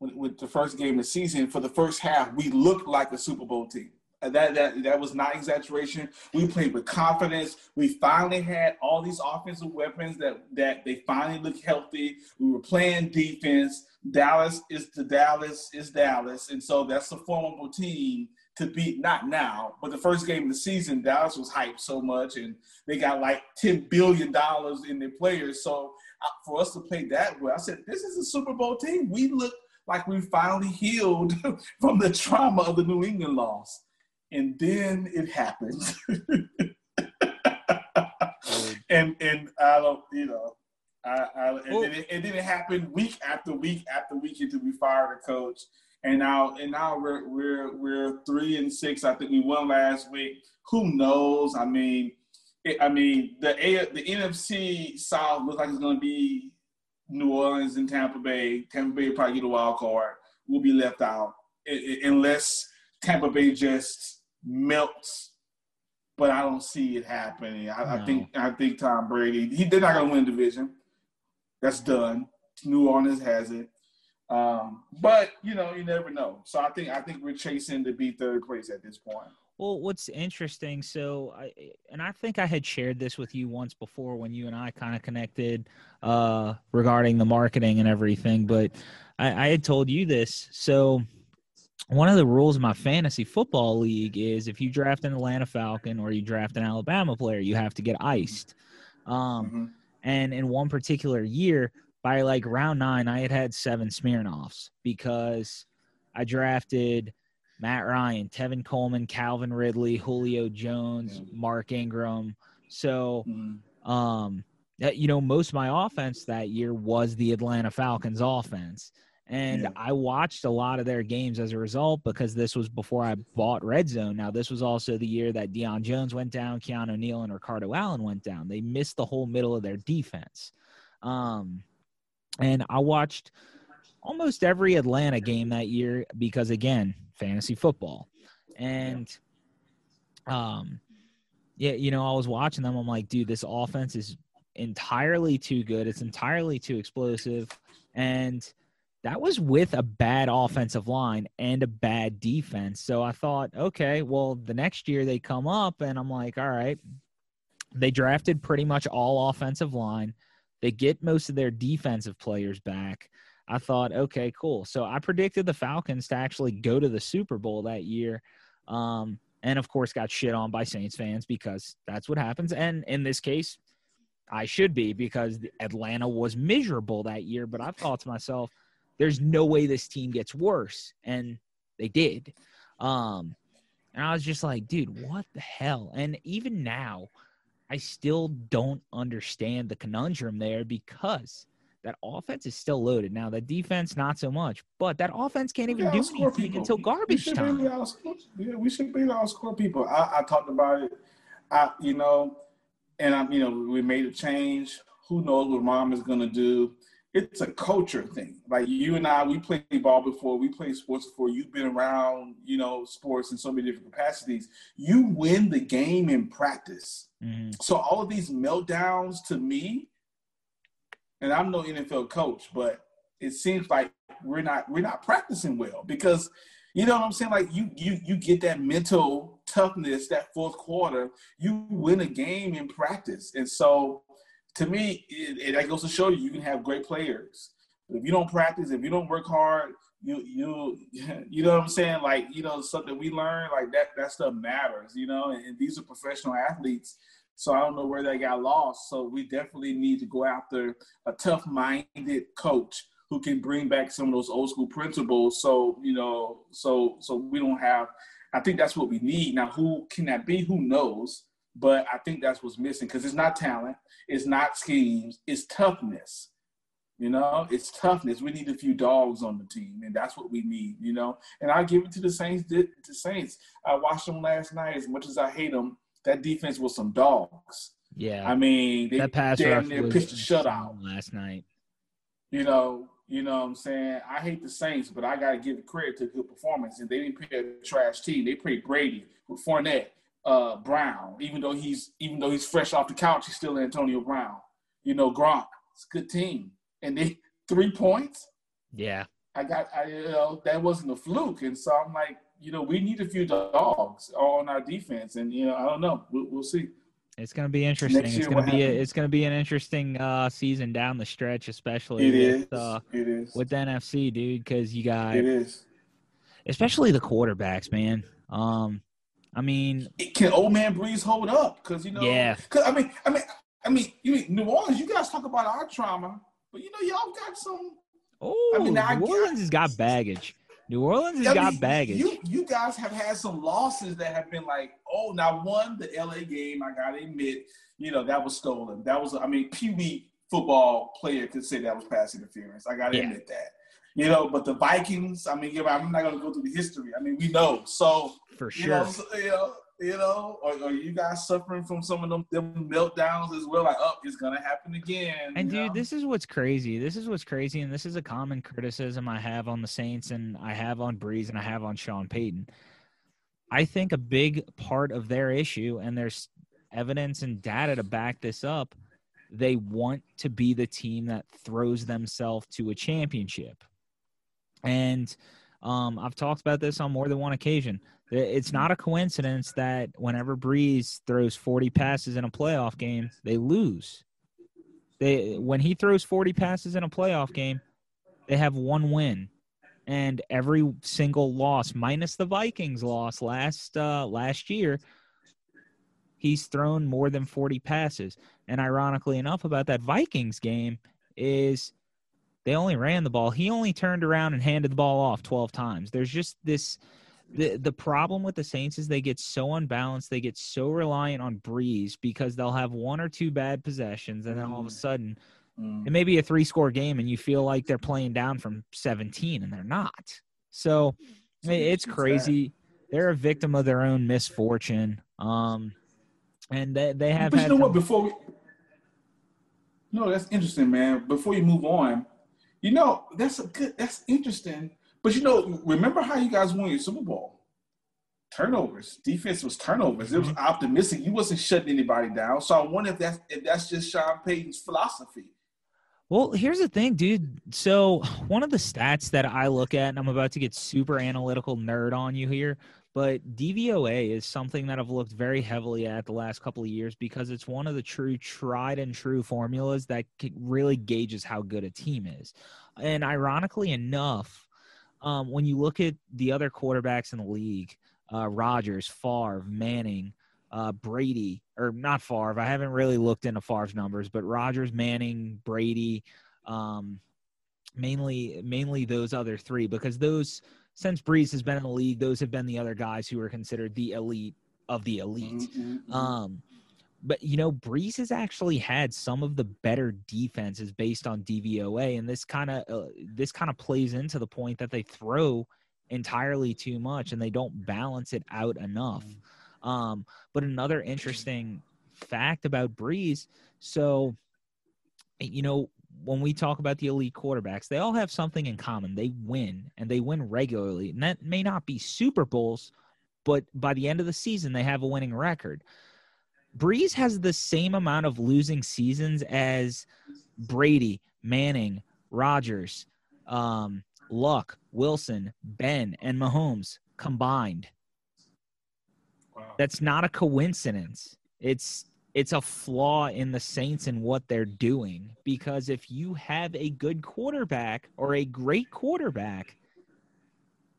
With, with the first game of the season, for the first half, we looked like a Super Bowl team. That that that was not exaggeration. We played with confidence. We finally had all these offensive weapons that, that they finally looked healthy. We were playing defense. Dallas is the Dallas is Dallas, and so that's a formidable team to beat. Not now, but the first game of the season, Dallas was hyped so much, and they got like ten billion dollars in their players. So for us to play that way, I said, this is a Super Bowl team. We look like we finally healed from the trauma of the New England loss. And then it happened. and and I don't, you know, I, I and, then it, and then it happened week after week after week until we fired a coach. And now and now we're we're we're three and six. I think we won last week. Who knows? I mean, it, I mean the A, the N F C South looks like it's going to be New Orleans and Tampa Bay. Tampa Bay will probably get a wild card. We'll be left out it, it, unless Tampa Bay just melts. But I don't see it happening. I, no. I think I think Tom Brady. He, they're not going to win the division. That's done. New Orleans has it. Um, but you know, you never know. So I think I think we're chasing to be third place at this point. Well, what's interesting, so, I, and I think I had shared this with you once before when you and I kind of connected uh, regarding the marketing and everything, but I, I had told you this. So one of the rules in my fantasy football league is if you draft an Atlanta Falcon or you draft an Alabama player, you have to get iced. Um, mm-hmm. And in one particular year, by like round nine, I had had seven Smirnoffs because I drafted – Matt Ryan, Tevin Coleman, Calvin Ridley, Julio Jones, Mark Ingram. So, um, you know, most of my offense that year was the Atlanta Falcons offense. And yeah. I watched a lot of their games as a result because this was before I bought Red Zone. Now, this was also the year that Deion Jones went down, Keanu Neal, and Ricardo Allen went down. They missed the whole middle of their defense. Um, and I watched almost every Atlanta game that year because, again, fantasy football. And um yeah you know I was watching them. I'm like, dude, this offense is entirely too good. It's entirely too explosive. And that was with a bad offensive line and a bad defense. So I thought, okay, well, the next year they come up and I'm like, all right, they drafted pretty much all offensive line. They get most of their defensive players back. I thought, okay, cool. So I predicted the Falcons to actually go to the Super Bowl that year. Um, and, of course, got shit on by Saints fans because that's what happens. And in this case, I should be, because Atlanta was miserable that year. But I thought to myself, there's no way this team gets worse. And they did. Um, and I was just like, dude, what the hell? And even now, I still don't understand the conundrum there, because – that offense is still loaded. Now, that defense, not so much. But that offense can't even do anything people. until garbage we time. Yeah, we should be able to outscore people. I, I talked about it, I, you know, and, I, you know, we made a change. Who knows what mom is going to do. It's a culture thing. Like, you and I, we played ball before. We played sports before. You've been around, you know, sports in so many different capacities. You win the game in practice. Mm-hmm. So all of these meltdowns, to me, and I'm no N F L coach, but it seems like we're not we're not practicing well, because, you know what I'm saying? Like, you you you get that mental toughness that fourth quarter. You win a game in practice. And so, to me, it, it, that goes to show you, you can have great players. If you don't practice, if you don't work hard, you you you know what I'm saying? Like, you know, something we learn, like that that stuff matters, you know? And, and these are professional athletes. So I don't know where they got lost. So we definitely need to go after a tough-minded coach who can bring back some of those old school principles. So, you know, so so we don't have – I think that's what we need. Now, who can that be? Who knows? But I think that's what's missing, because it's not talent. It's not schemes. It's toughness. You know, it's toughness. We need a few dogs on the team, and that's what we need, you know. And I give it to the Saints. The Saints, I watched them last night. As much as I hate them, that defense was some dogs. Yeah. I mean, they damn near pitched a shutout last night. You know, you know what I'm saying? I hate the Saints, but I got to give credit to a good performance. And they didn't play a trash team. They played Brady with Fournette, uh, Brown. Even though he's even though he's fresh off the couch, he's still Antonio Brown. You know, Gronk. It's a good team. And they three points. Yeah, I got. I you know that wasn't a fluke, and so I'm like, you know, we need a few dogs on our defense, and you know, I don't know. We'll, we'll see. It's gonna be interesting. Next it's gonna be. A, it's gonna be an interesting uh, season down the stretch, especially. It with, is. Uh, it is with the N F C, dude, because you got. It is. Especially the quarterbacks, man. Um, I mean, can old man Breeze hold up? Because you know, yeah. Cause I mean, I mean, I mean, you mean, New Orleans. You guys talk about our trauma. But, you know, y'all got some – Oh, I mean, New I Orleans got, has got baggage. New Orleans has I got mean, baggage. You you guys have had some losses that have been like, oh, now one, the L A game, I got to admit, you know, that was stolen. That was – I mean, Pee Wee football player could say that was pass interference. I got to yeah. admit that. You know, but the Vikings, I mean, I'm not going to go through the history. I mean, we know. So, for sure. You know, so, you know, you know are, are you guys suffering from some of them, them meltdowns as well? Like, oh, it's going to happen again. And, dude, know? this is what's crazy. This is what's crazy, and this is a common criticism I have on the Saints, and I have on Breeze, and I have on Sean Payton. I think a big part of their issue, and there's evidence and data to back this up, they want to be the team that throws themselves to a championship. And um, I've talked about this on more than one occasion. It's not a coincidence that whenever Breeze throws forty passes in a playoff game, they lose. They when he throws forty passes in a playoff game, they have one win, and every single loss, minus the Vikings loss last uh, last year, he's thrown more than forty passes. And ironically enough, about that Vikings game is they only ran the ball. He only turned around and handed the ball off twelve times. There's just this. The the problem with the Saints is they get so unbalanced, they get so reliant on Breeze because they'll have one or two bad possessions, and then all of a sudden mm. it may be a three-score game, and you feel like they're playing down from seventeen, and they're not. So it's crazy. They're a victim of their own misfortune. Um, and they, they have but had – you know some- what, before we – no, that's interesting, man. Before you move on, you know, that's a good – that's interesting – but, you know, remember how you guys won your Super Bowl? Turnovers. Defense was turnovers. It was optimistic. You wasn't shutting anybody down. So I wonder if that's, if that's just Sean Payton's philosophy. Well, here's the thing, dude. So one of the stats that I look at, and I'm about to get super analytical nerd on you here, but D V O A is something that I've looked very heavily at the last couple of years because it's one of the true tried and true formulas that really gauges how good a team is. And ironically enough, Um, when you look at the other quarterbacks in the league, uh, Rodgers, Favre, Manning, uh, Brady, or not Favre. I haven't really looked into Favre's numbers, but Rodgers, Manning, Brady, um, mainly mainly those other three, because those, since Breeze has been in the league, those have been the other guys who are considered the elite of the elite. Mm-hmm. Um, but, you know, Breeze has actually had some of the better defenses based on D V O A, and this kind of uh, this kind of plays into the point that they throw entirely too much and they don't balance it out enough. Um, but another interesting fact about Breeze, so, you know, when we talk about the elite quarterbacks, they all have something in common. They win, and they win regularly. And that may not be Super Bowls, but by the end of the season, they have a winning record. Breeze has the same amount of losing seasons as Brady, Manning, Rodgers, um, Luck, Wilson, Ben, and Mahomes combined. Wow. That's not a coincidence. It's it's a flaw in the Saints and what they're doing, because if you have a good quarterback or a great quarterback,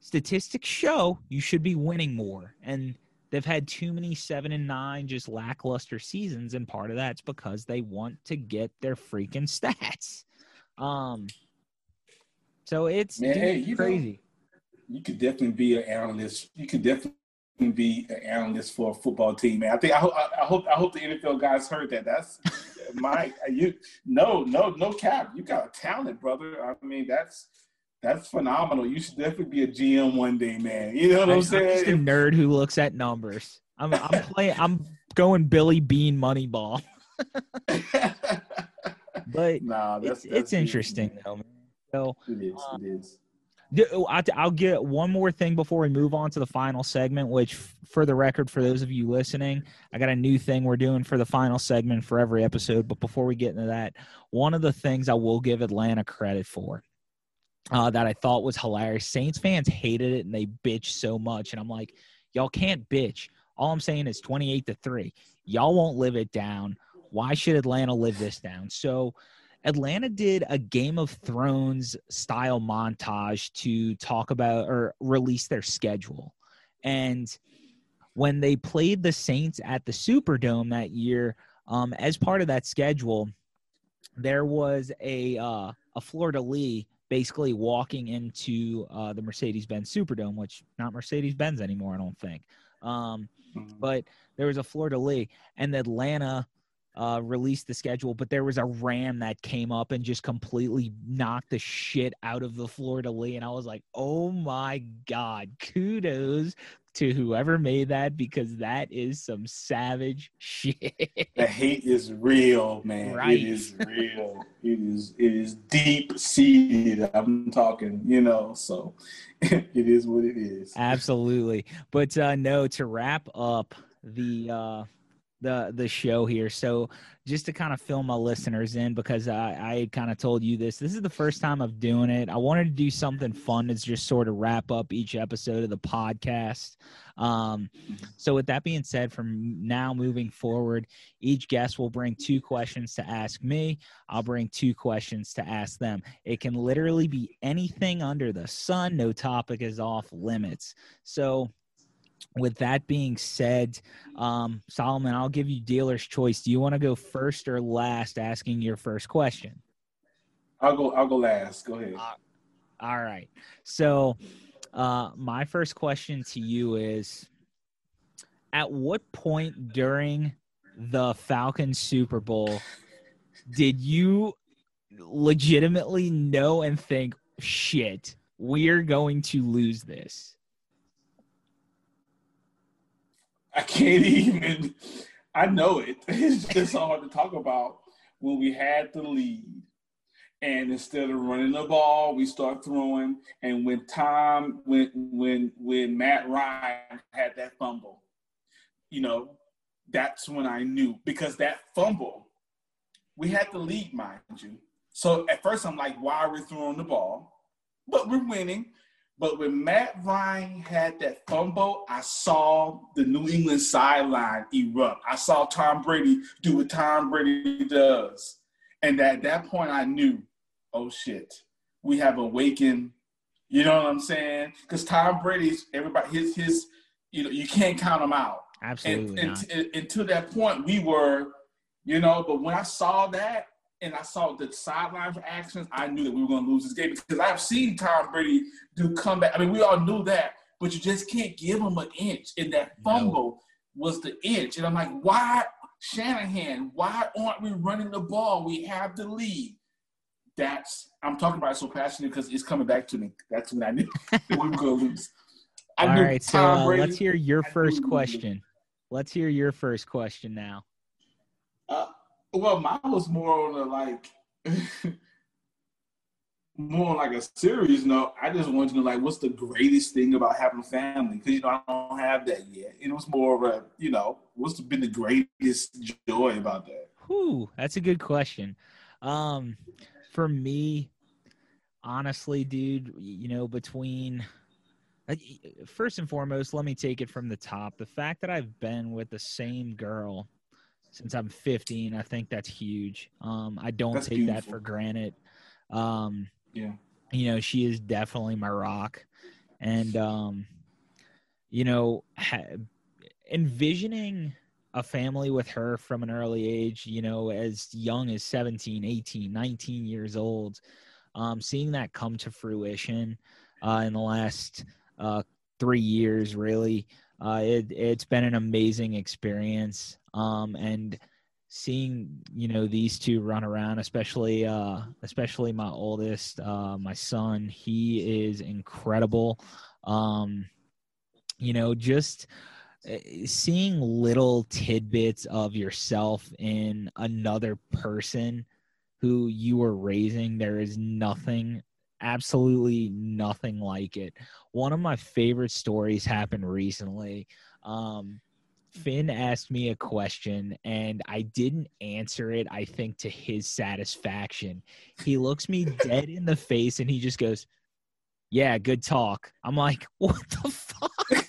statistics show you should be winning more. And they've had too many seven and nine, just lackluster seasons, and part of that's because they want to get their freaking stats. Um, so it's Man, dude, hey, you crazy. Know, you could definitely be an analyst. You could definitely be an analyst for a football team, man. I think I, ho- I hope I hope the N F L guys heard that. That's Mike, you no, no, no cap. You got a talent, brother. I mean, that's that's phenomenal. You should definitely be a G M one day, man. You know what I'm, I'm saying? Just a nerd who looks at numbers. I'm I'm playing. I'm going Billy Bean Moneyball. But nah, that's, it's, that's it's interesting easy, though, man. So it is. Um, it is. I'll get one more thing before we move on to the final segment, which for the record, for those of you listening, I got a new thing we're doing for the final segment for every episode. But before we get into that, one of the things I will give Atlanta credit for uh, that I thought was hilarious. Saints fans hated it and they bitch so much. And I'm like, y'all can't bitch. All I'm saying is twenty-eight to three. Y'all won't live it down. Why should Atlanta live this down? So Atlanta did a Game of Thrones style montage to talk about or release their schedule. And when they played the Saints at the Superdome that year, um, as part of that schedule, there was a, uh, a fleur-de-lis basically walking into uh, the Mercedes-Benz Superdome, which not Mercedes-Benz anymore, I don't think. Um, but there was a fleur-de-lis, and Atlanta – Uh, released the schedule, but there was a ram that came up and just completely knocked the shit out of the fleur-de-lis, and I was like, oh my God, kudos to whoever made that, because that is some savage shit. The hate is real, man. Right. It is real. It is, it is deep-seated. I'm talking, you know, so it is what it is. Absolutely. But uh, no, to wrap up the uh, – the the show here. So just to kind of fill my listeners in, because I, I kind of told you this, this is the first time I'm doing it. I wanted to do something fun to just sort of wrap up each episode of the podcast. Um, so with that being said, from now moving forward, each guest will bring two questions to ask me. I'll bring two questions to ask them. It can literally be anything under the sun. No topic is off limits. So with that being said, um, Solomon, I'll give you dealer's choice. Do you want to go first or last asking your first question? I'll go I'll go last. Go ahead. Uh, all right. So uh, my first question to you is, at what point during the Falcons Super Bowl did you legitimately know and think, shit, we're going to lose this? I can't even, I know it. It's just hard to talk about when we had the lead. And instead of running the ball, we start throwing. And when Tom, when when when Matt Ryan had that fumble, you know, that's when I knew. Because that fumble, we had the lead, mind you. So at first I'm like, why are we throwing the ball? But we're winning. But when Matt Ryan had that fumble, I saw the New England sideline erupt. I saw Tom Brady do what Tom Brady does. And at that point, I knew, oh, shit, we have awakened. You know what I'm saying? Because Tom Brady's – everybody, his – his, you know, you can't count him out. Absolutely and, and, and, and to that point, we were, you know, but when I saw that, and I saw the sideline actions, I knew that we were going to lose this game because I've seen Tom Brady do comeback. I mean, we all knew that, but you just can't give him an inch. And that fumble no. was the inch. And I'm like, why, Shanahan, why aren't we running the ball? We have the lead. That's, I'm talking about it so passionately because it's coming back to me. That's when I knew that we were going to lose. I all knew right, so Tom uh, Brady, let's hear your I first question. Let's hear your first question now. Uh, Well, mine was more on a like, more on like a serious note. I just wanted to know, like, what's the greatest thing about having a family? Because, you know, I don't have that yet. It was more of a, you know, what's been the greatest joy about that? Whew, that's a good question. Um, for me, honestly, dude, you know, between like, first and foremost, let me take it from the top. The fact that I've been with the same girl since I'm fifteen, I think that's huge. Um, I don't that's take beautiful. that for granted. Um, yeah, you know, she is definitely my rock, and um, you know, ha- envisioning a family with her from an early age, you know, as young as seventeen, eighteen, nineteen years old, um, seeing that come to fruition uh, in the last uh, three years, really, uh, it, it's been an amazing experience. Um, and seeing, you know, these two run around, especially, uh, especially my oldest, uh, my son, he is incredible. Um, you know, just seeing little tidbits of yourself in another person who you were raising, there is nothing, absolutely nothing like it. One of my favorite stories happened recently. Um, Finn asked me a question and I didn't answer it, I think, to his satisfaction. He looks me dead in the face and he just goes, "Yeah, good talk." I'm like, what the fuck?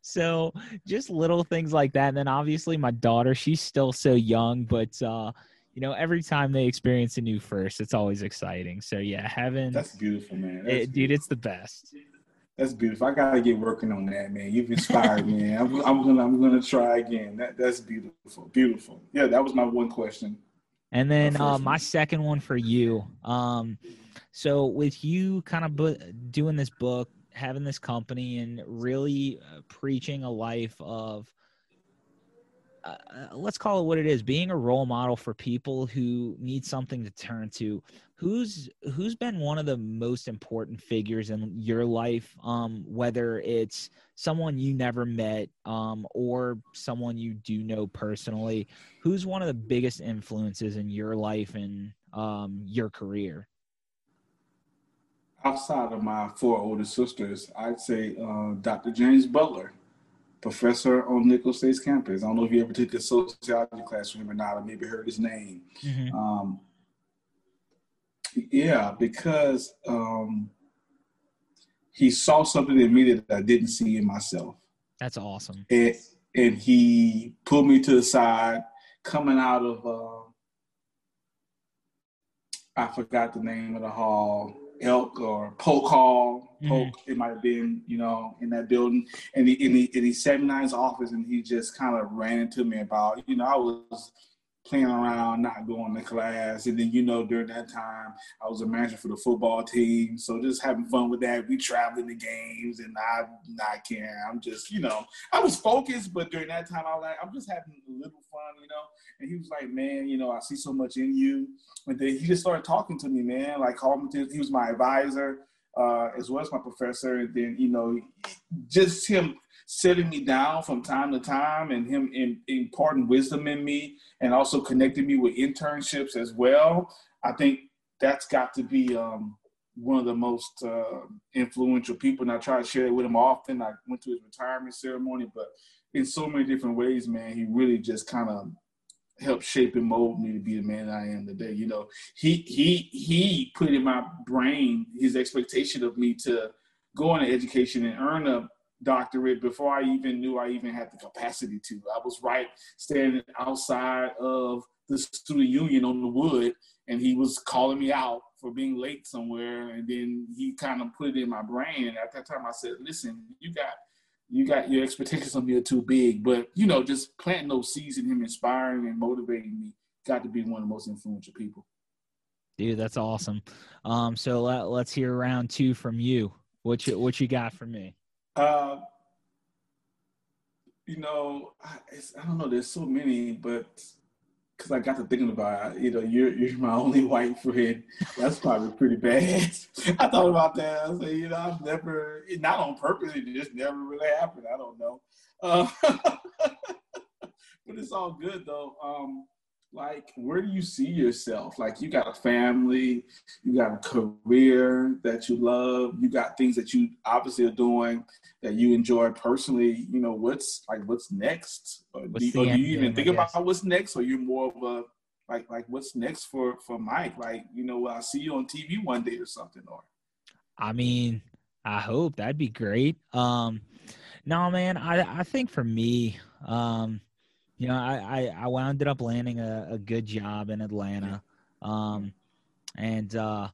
So just little things like that. And then obviously my daughter, she's still so young, but uh, you know, every time they experience a new first, it's always exciting. So yeah, having that's beautiful, man. That's it, beautiful. Dude, it's the best. That's beautiful. I gotta get working on that, man. You've inspired me. I'm, I'm gonna, I'm gonna try again. That, that's beautiful, beautiful. Yeah, that was my one question. And then my, uh, one. my second one for you. Um, so with you kind of bu- doing this book, having this company, and really uh, preaching a life of, uh, let's call it what it is, being a role model for people who need something to turn to. Who's who's been one of the most important figures in your life, um, whether it's someone you never met um, or someone you do know personally? Who's one of the biggest influences in your life and um, your career? Outside of my four older sisters, I'd say uh, Doctor James Butler, professor on Nicholls State's campus. I don't know if you ever took a sociology class from him or not, or maybe heard his name. Mm-hmm. Um, yeah, because um, he saw something in me that I didn't see in myself. That's awesome. And, and he pulled me to the side coming out of, uh, I forgot the name of the hall, Elk or Polk Hall, Polk, mm-hmm. It might have been, you know, in that building. And he, and he, and he sat in his office and he just kind of ran into me about, you know, I was playing around, not going to class. And then, you know, during that time, I was a manager for the football team. So just having fun with that. We traveling to games and I not caring. I'm just, you know, I was focused, but during that time, I was like, I'm just having a little fun, you know? And he was like, man, you know, I see so much in you. And then he just started talking to me, man. Like, called me to, he was my advisor uh, as well as my professor. And then, you know, just him sitting me down from time to time and him in, imparting wisdom in me and also connecting me with internships as well. I think that's got to be um, one of the most uh, influential people. And I try to share it with him often. I went to his retirement ceremony, but in so many different ways, man, he really just kind of helped shape and mold me to be the man I am today. You know, he, he, he put in my brain his expectation of me to go into education and earn a doctorate before I even knew I even had the capacity to. I was right standing outside of the student union on the Wood, and he was calling me out for being late somewhere. And then he kind of put it in my brain. And at that time I said, listen, you got, you got your expectations on me are too big, but you know, just planting those seeds in him, inspiring and motivating me, got to be one of the most influential people. Dude, that's awesome. Um, so let, let's hear round two from you. What you, what you got for me? Uh, you know, I, it's, I don't know, there's so many, but because I got to thinking about it, you know, you're, you're my only white friend. That's probably pretty bad. I thought about that. I was like, you know, I've never, not on purpose, it just never really happened. I don't know. Uh, but it's all good, though. Um, like, where do you see yourself? Like, you got a family, you got a career that you love, you got things that you obviously are doing that you enjoy personally. You know, what's like, what's next? Or what's do, or do you even think about what's next? Or you're more of a, like, like what's next for, for Mike? Like, you know, I'll see you on T V one day or something. Or, I mean, I hope that'd be great. Um, no, man, I, I think for me, um, you know, I, I, I wound up landing a, a good job in Atlanta. Um, and, uh,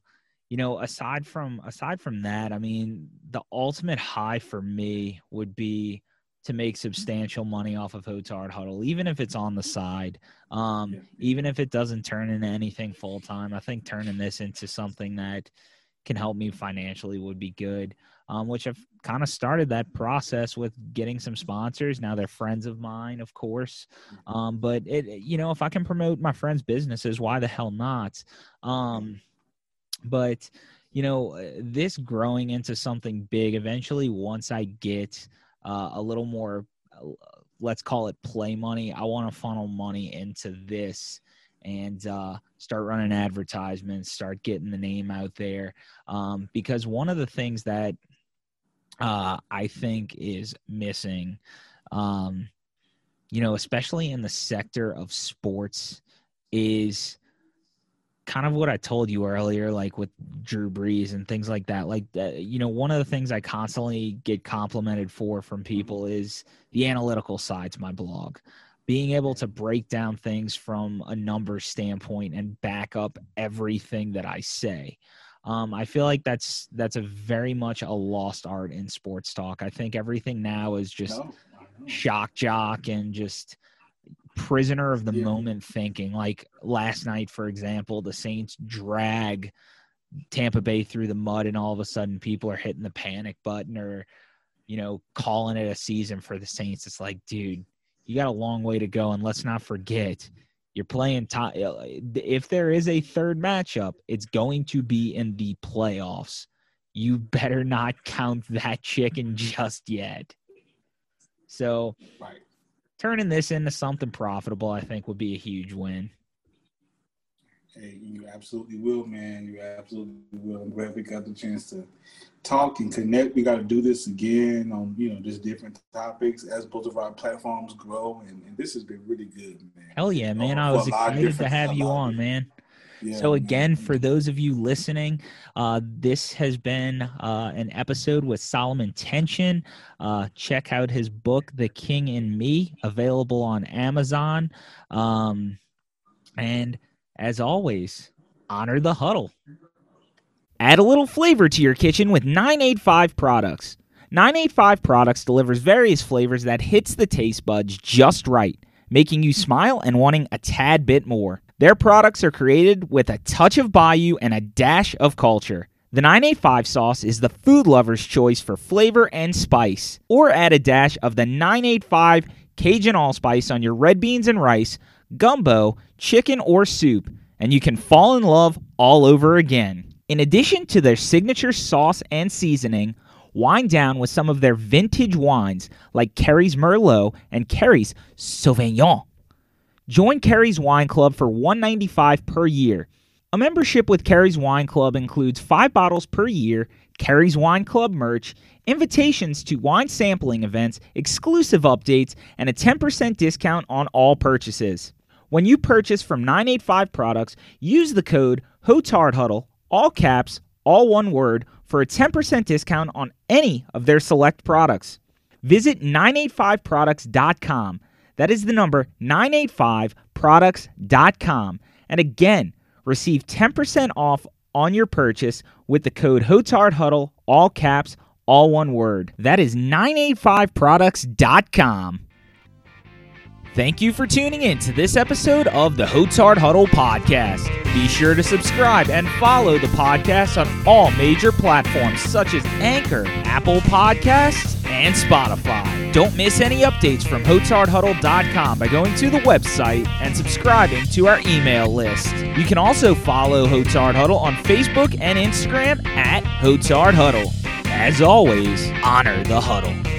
you know, aside from aside from that, I mean, the ultimate high for me would be to make substantial money off of Hotard Huddle, even if it's on the side, um, yeah. even if it doesn't turn into anything full-time. I think turning this into something that can help me financially would be good. um, which I've kind of started that process with getting some sponsors. Now they're friends of mine, of course. Um, but it, you know, if I can promote my friends' businesses, why the hell not? Um, but you know, this growing into something big eventually, once I get uh, a little more, let's call it play money, I want to funnel money into this and uh, start running advertisements, start getting the name out there. Um, because one of the things that uh, I think is missing, um, you know, especially in the sector of sports, is kind of what I told you earlier, like with Drew Brees and things like that. Like, uh, you know, one of the things I constantly get complimented for from people is the analytical side to my blog. Being able to break down things from a numbers standpoint and back up everything that I say. Um, I feel like that's that's a very much a lost art in sports talk. I think everything now is just no, shock jock and just prisoner of the yeah. moment thinking. Like last night, for example, the Saints drag Tampa Bay through the mud, and all of a sudden people are hitting the panic button or, you know, calling it a season for the Saints. It's like, dude, you got a long way to go, and let's not forget you're playing top. If there is a third matchup, it's going to be in the playoffs. You better not count that chicken just yet. So right. turning this into something profitable, I think, would be a huge win. Hey, you absolutely will, man. You absolutely will. I'm glad we got the chance to talk and connect. We got to do this again on, you know, just different topics as both of our platforms grow. And, and this has been really good, man. Hell yeah, man. I was excited to have you on, man. Yeah, so again, man, for those of you listening, uh, this has been uh, an episode with Solomon Tension. Uh, check out his book, The King in Me, available on Amazon. Um, and as always, honor the huddle. Add a little flavor to your kitchen with nine eighty-five products. nine eighty-five products delivers various flavors that hits the taste buds just right, making you smile and wanting a tad bit more. Their products are created with a touch of bayou and a dash of culture. The nine eighty-five sauce is the food lover's choice for flavor and spice. Or add a dash of the nine eighty-five Cajun allspice on your red beans and rice, gumbo, chicken, or soup, and you can fall in love all over again. In addition to their signature sauce and seasoning, wind down with some of their vintage wines like Kerry's Merlot and Kerry's Sauvignon. Join Kerry's Wine Club for one hundred ninety-five dollars per year. A membership with Kerry's Wine Club includes five bottles per year, Kerry's Wine Club merch, invitations to wine sampling events, exclusive updates, and a ten percent discount on all purchases. When you purchase from nine eighty-five products, use the code Hotard Huddle, all caps, all one word, for a ten percent discount on any of their select products. Visit nine eighty-five products dot com. That is the number nine eighty-five products dot com. And again, receive ten percent off on your purchase with the code Hotard Huddle, all caps, all one word. That is nine eighty-five products dot com. Thank you for tuning in to this episode of the Hotard Huddle Podcast. Be sure to subscribe and follow the podcast on all major platforms such as Anchor, Apple Podcasts, and Spotify. Don't miss any updates from Hotard Huddle dot com by going to the website and subscribing to our email list. You can also follow Hotard Huddle on Facebook and Instagram at Hotard Huddle. As always, honor the huddle.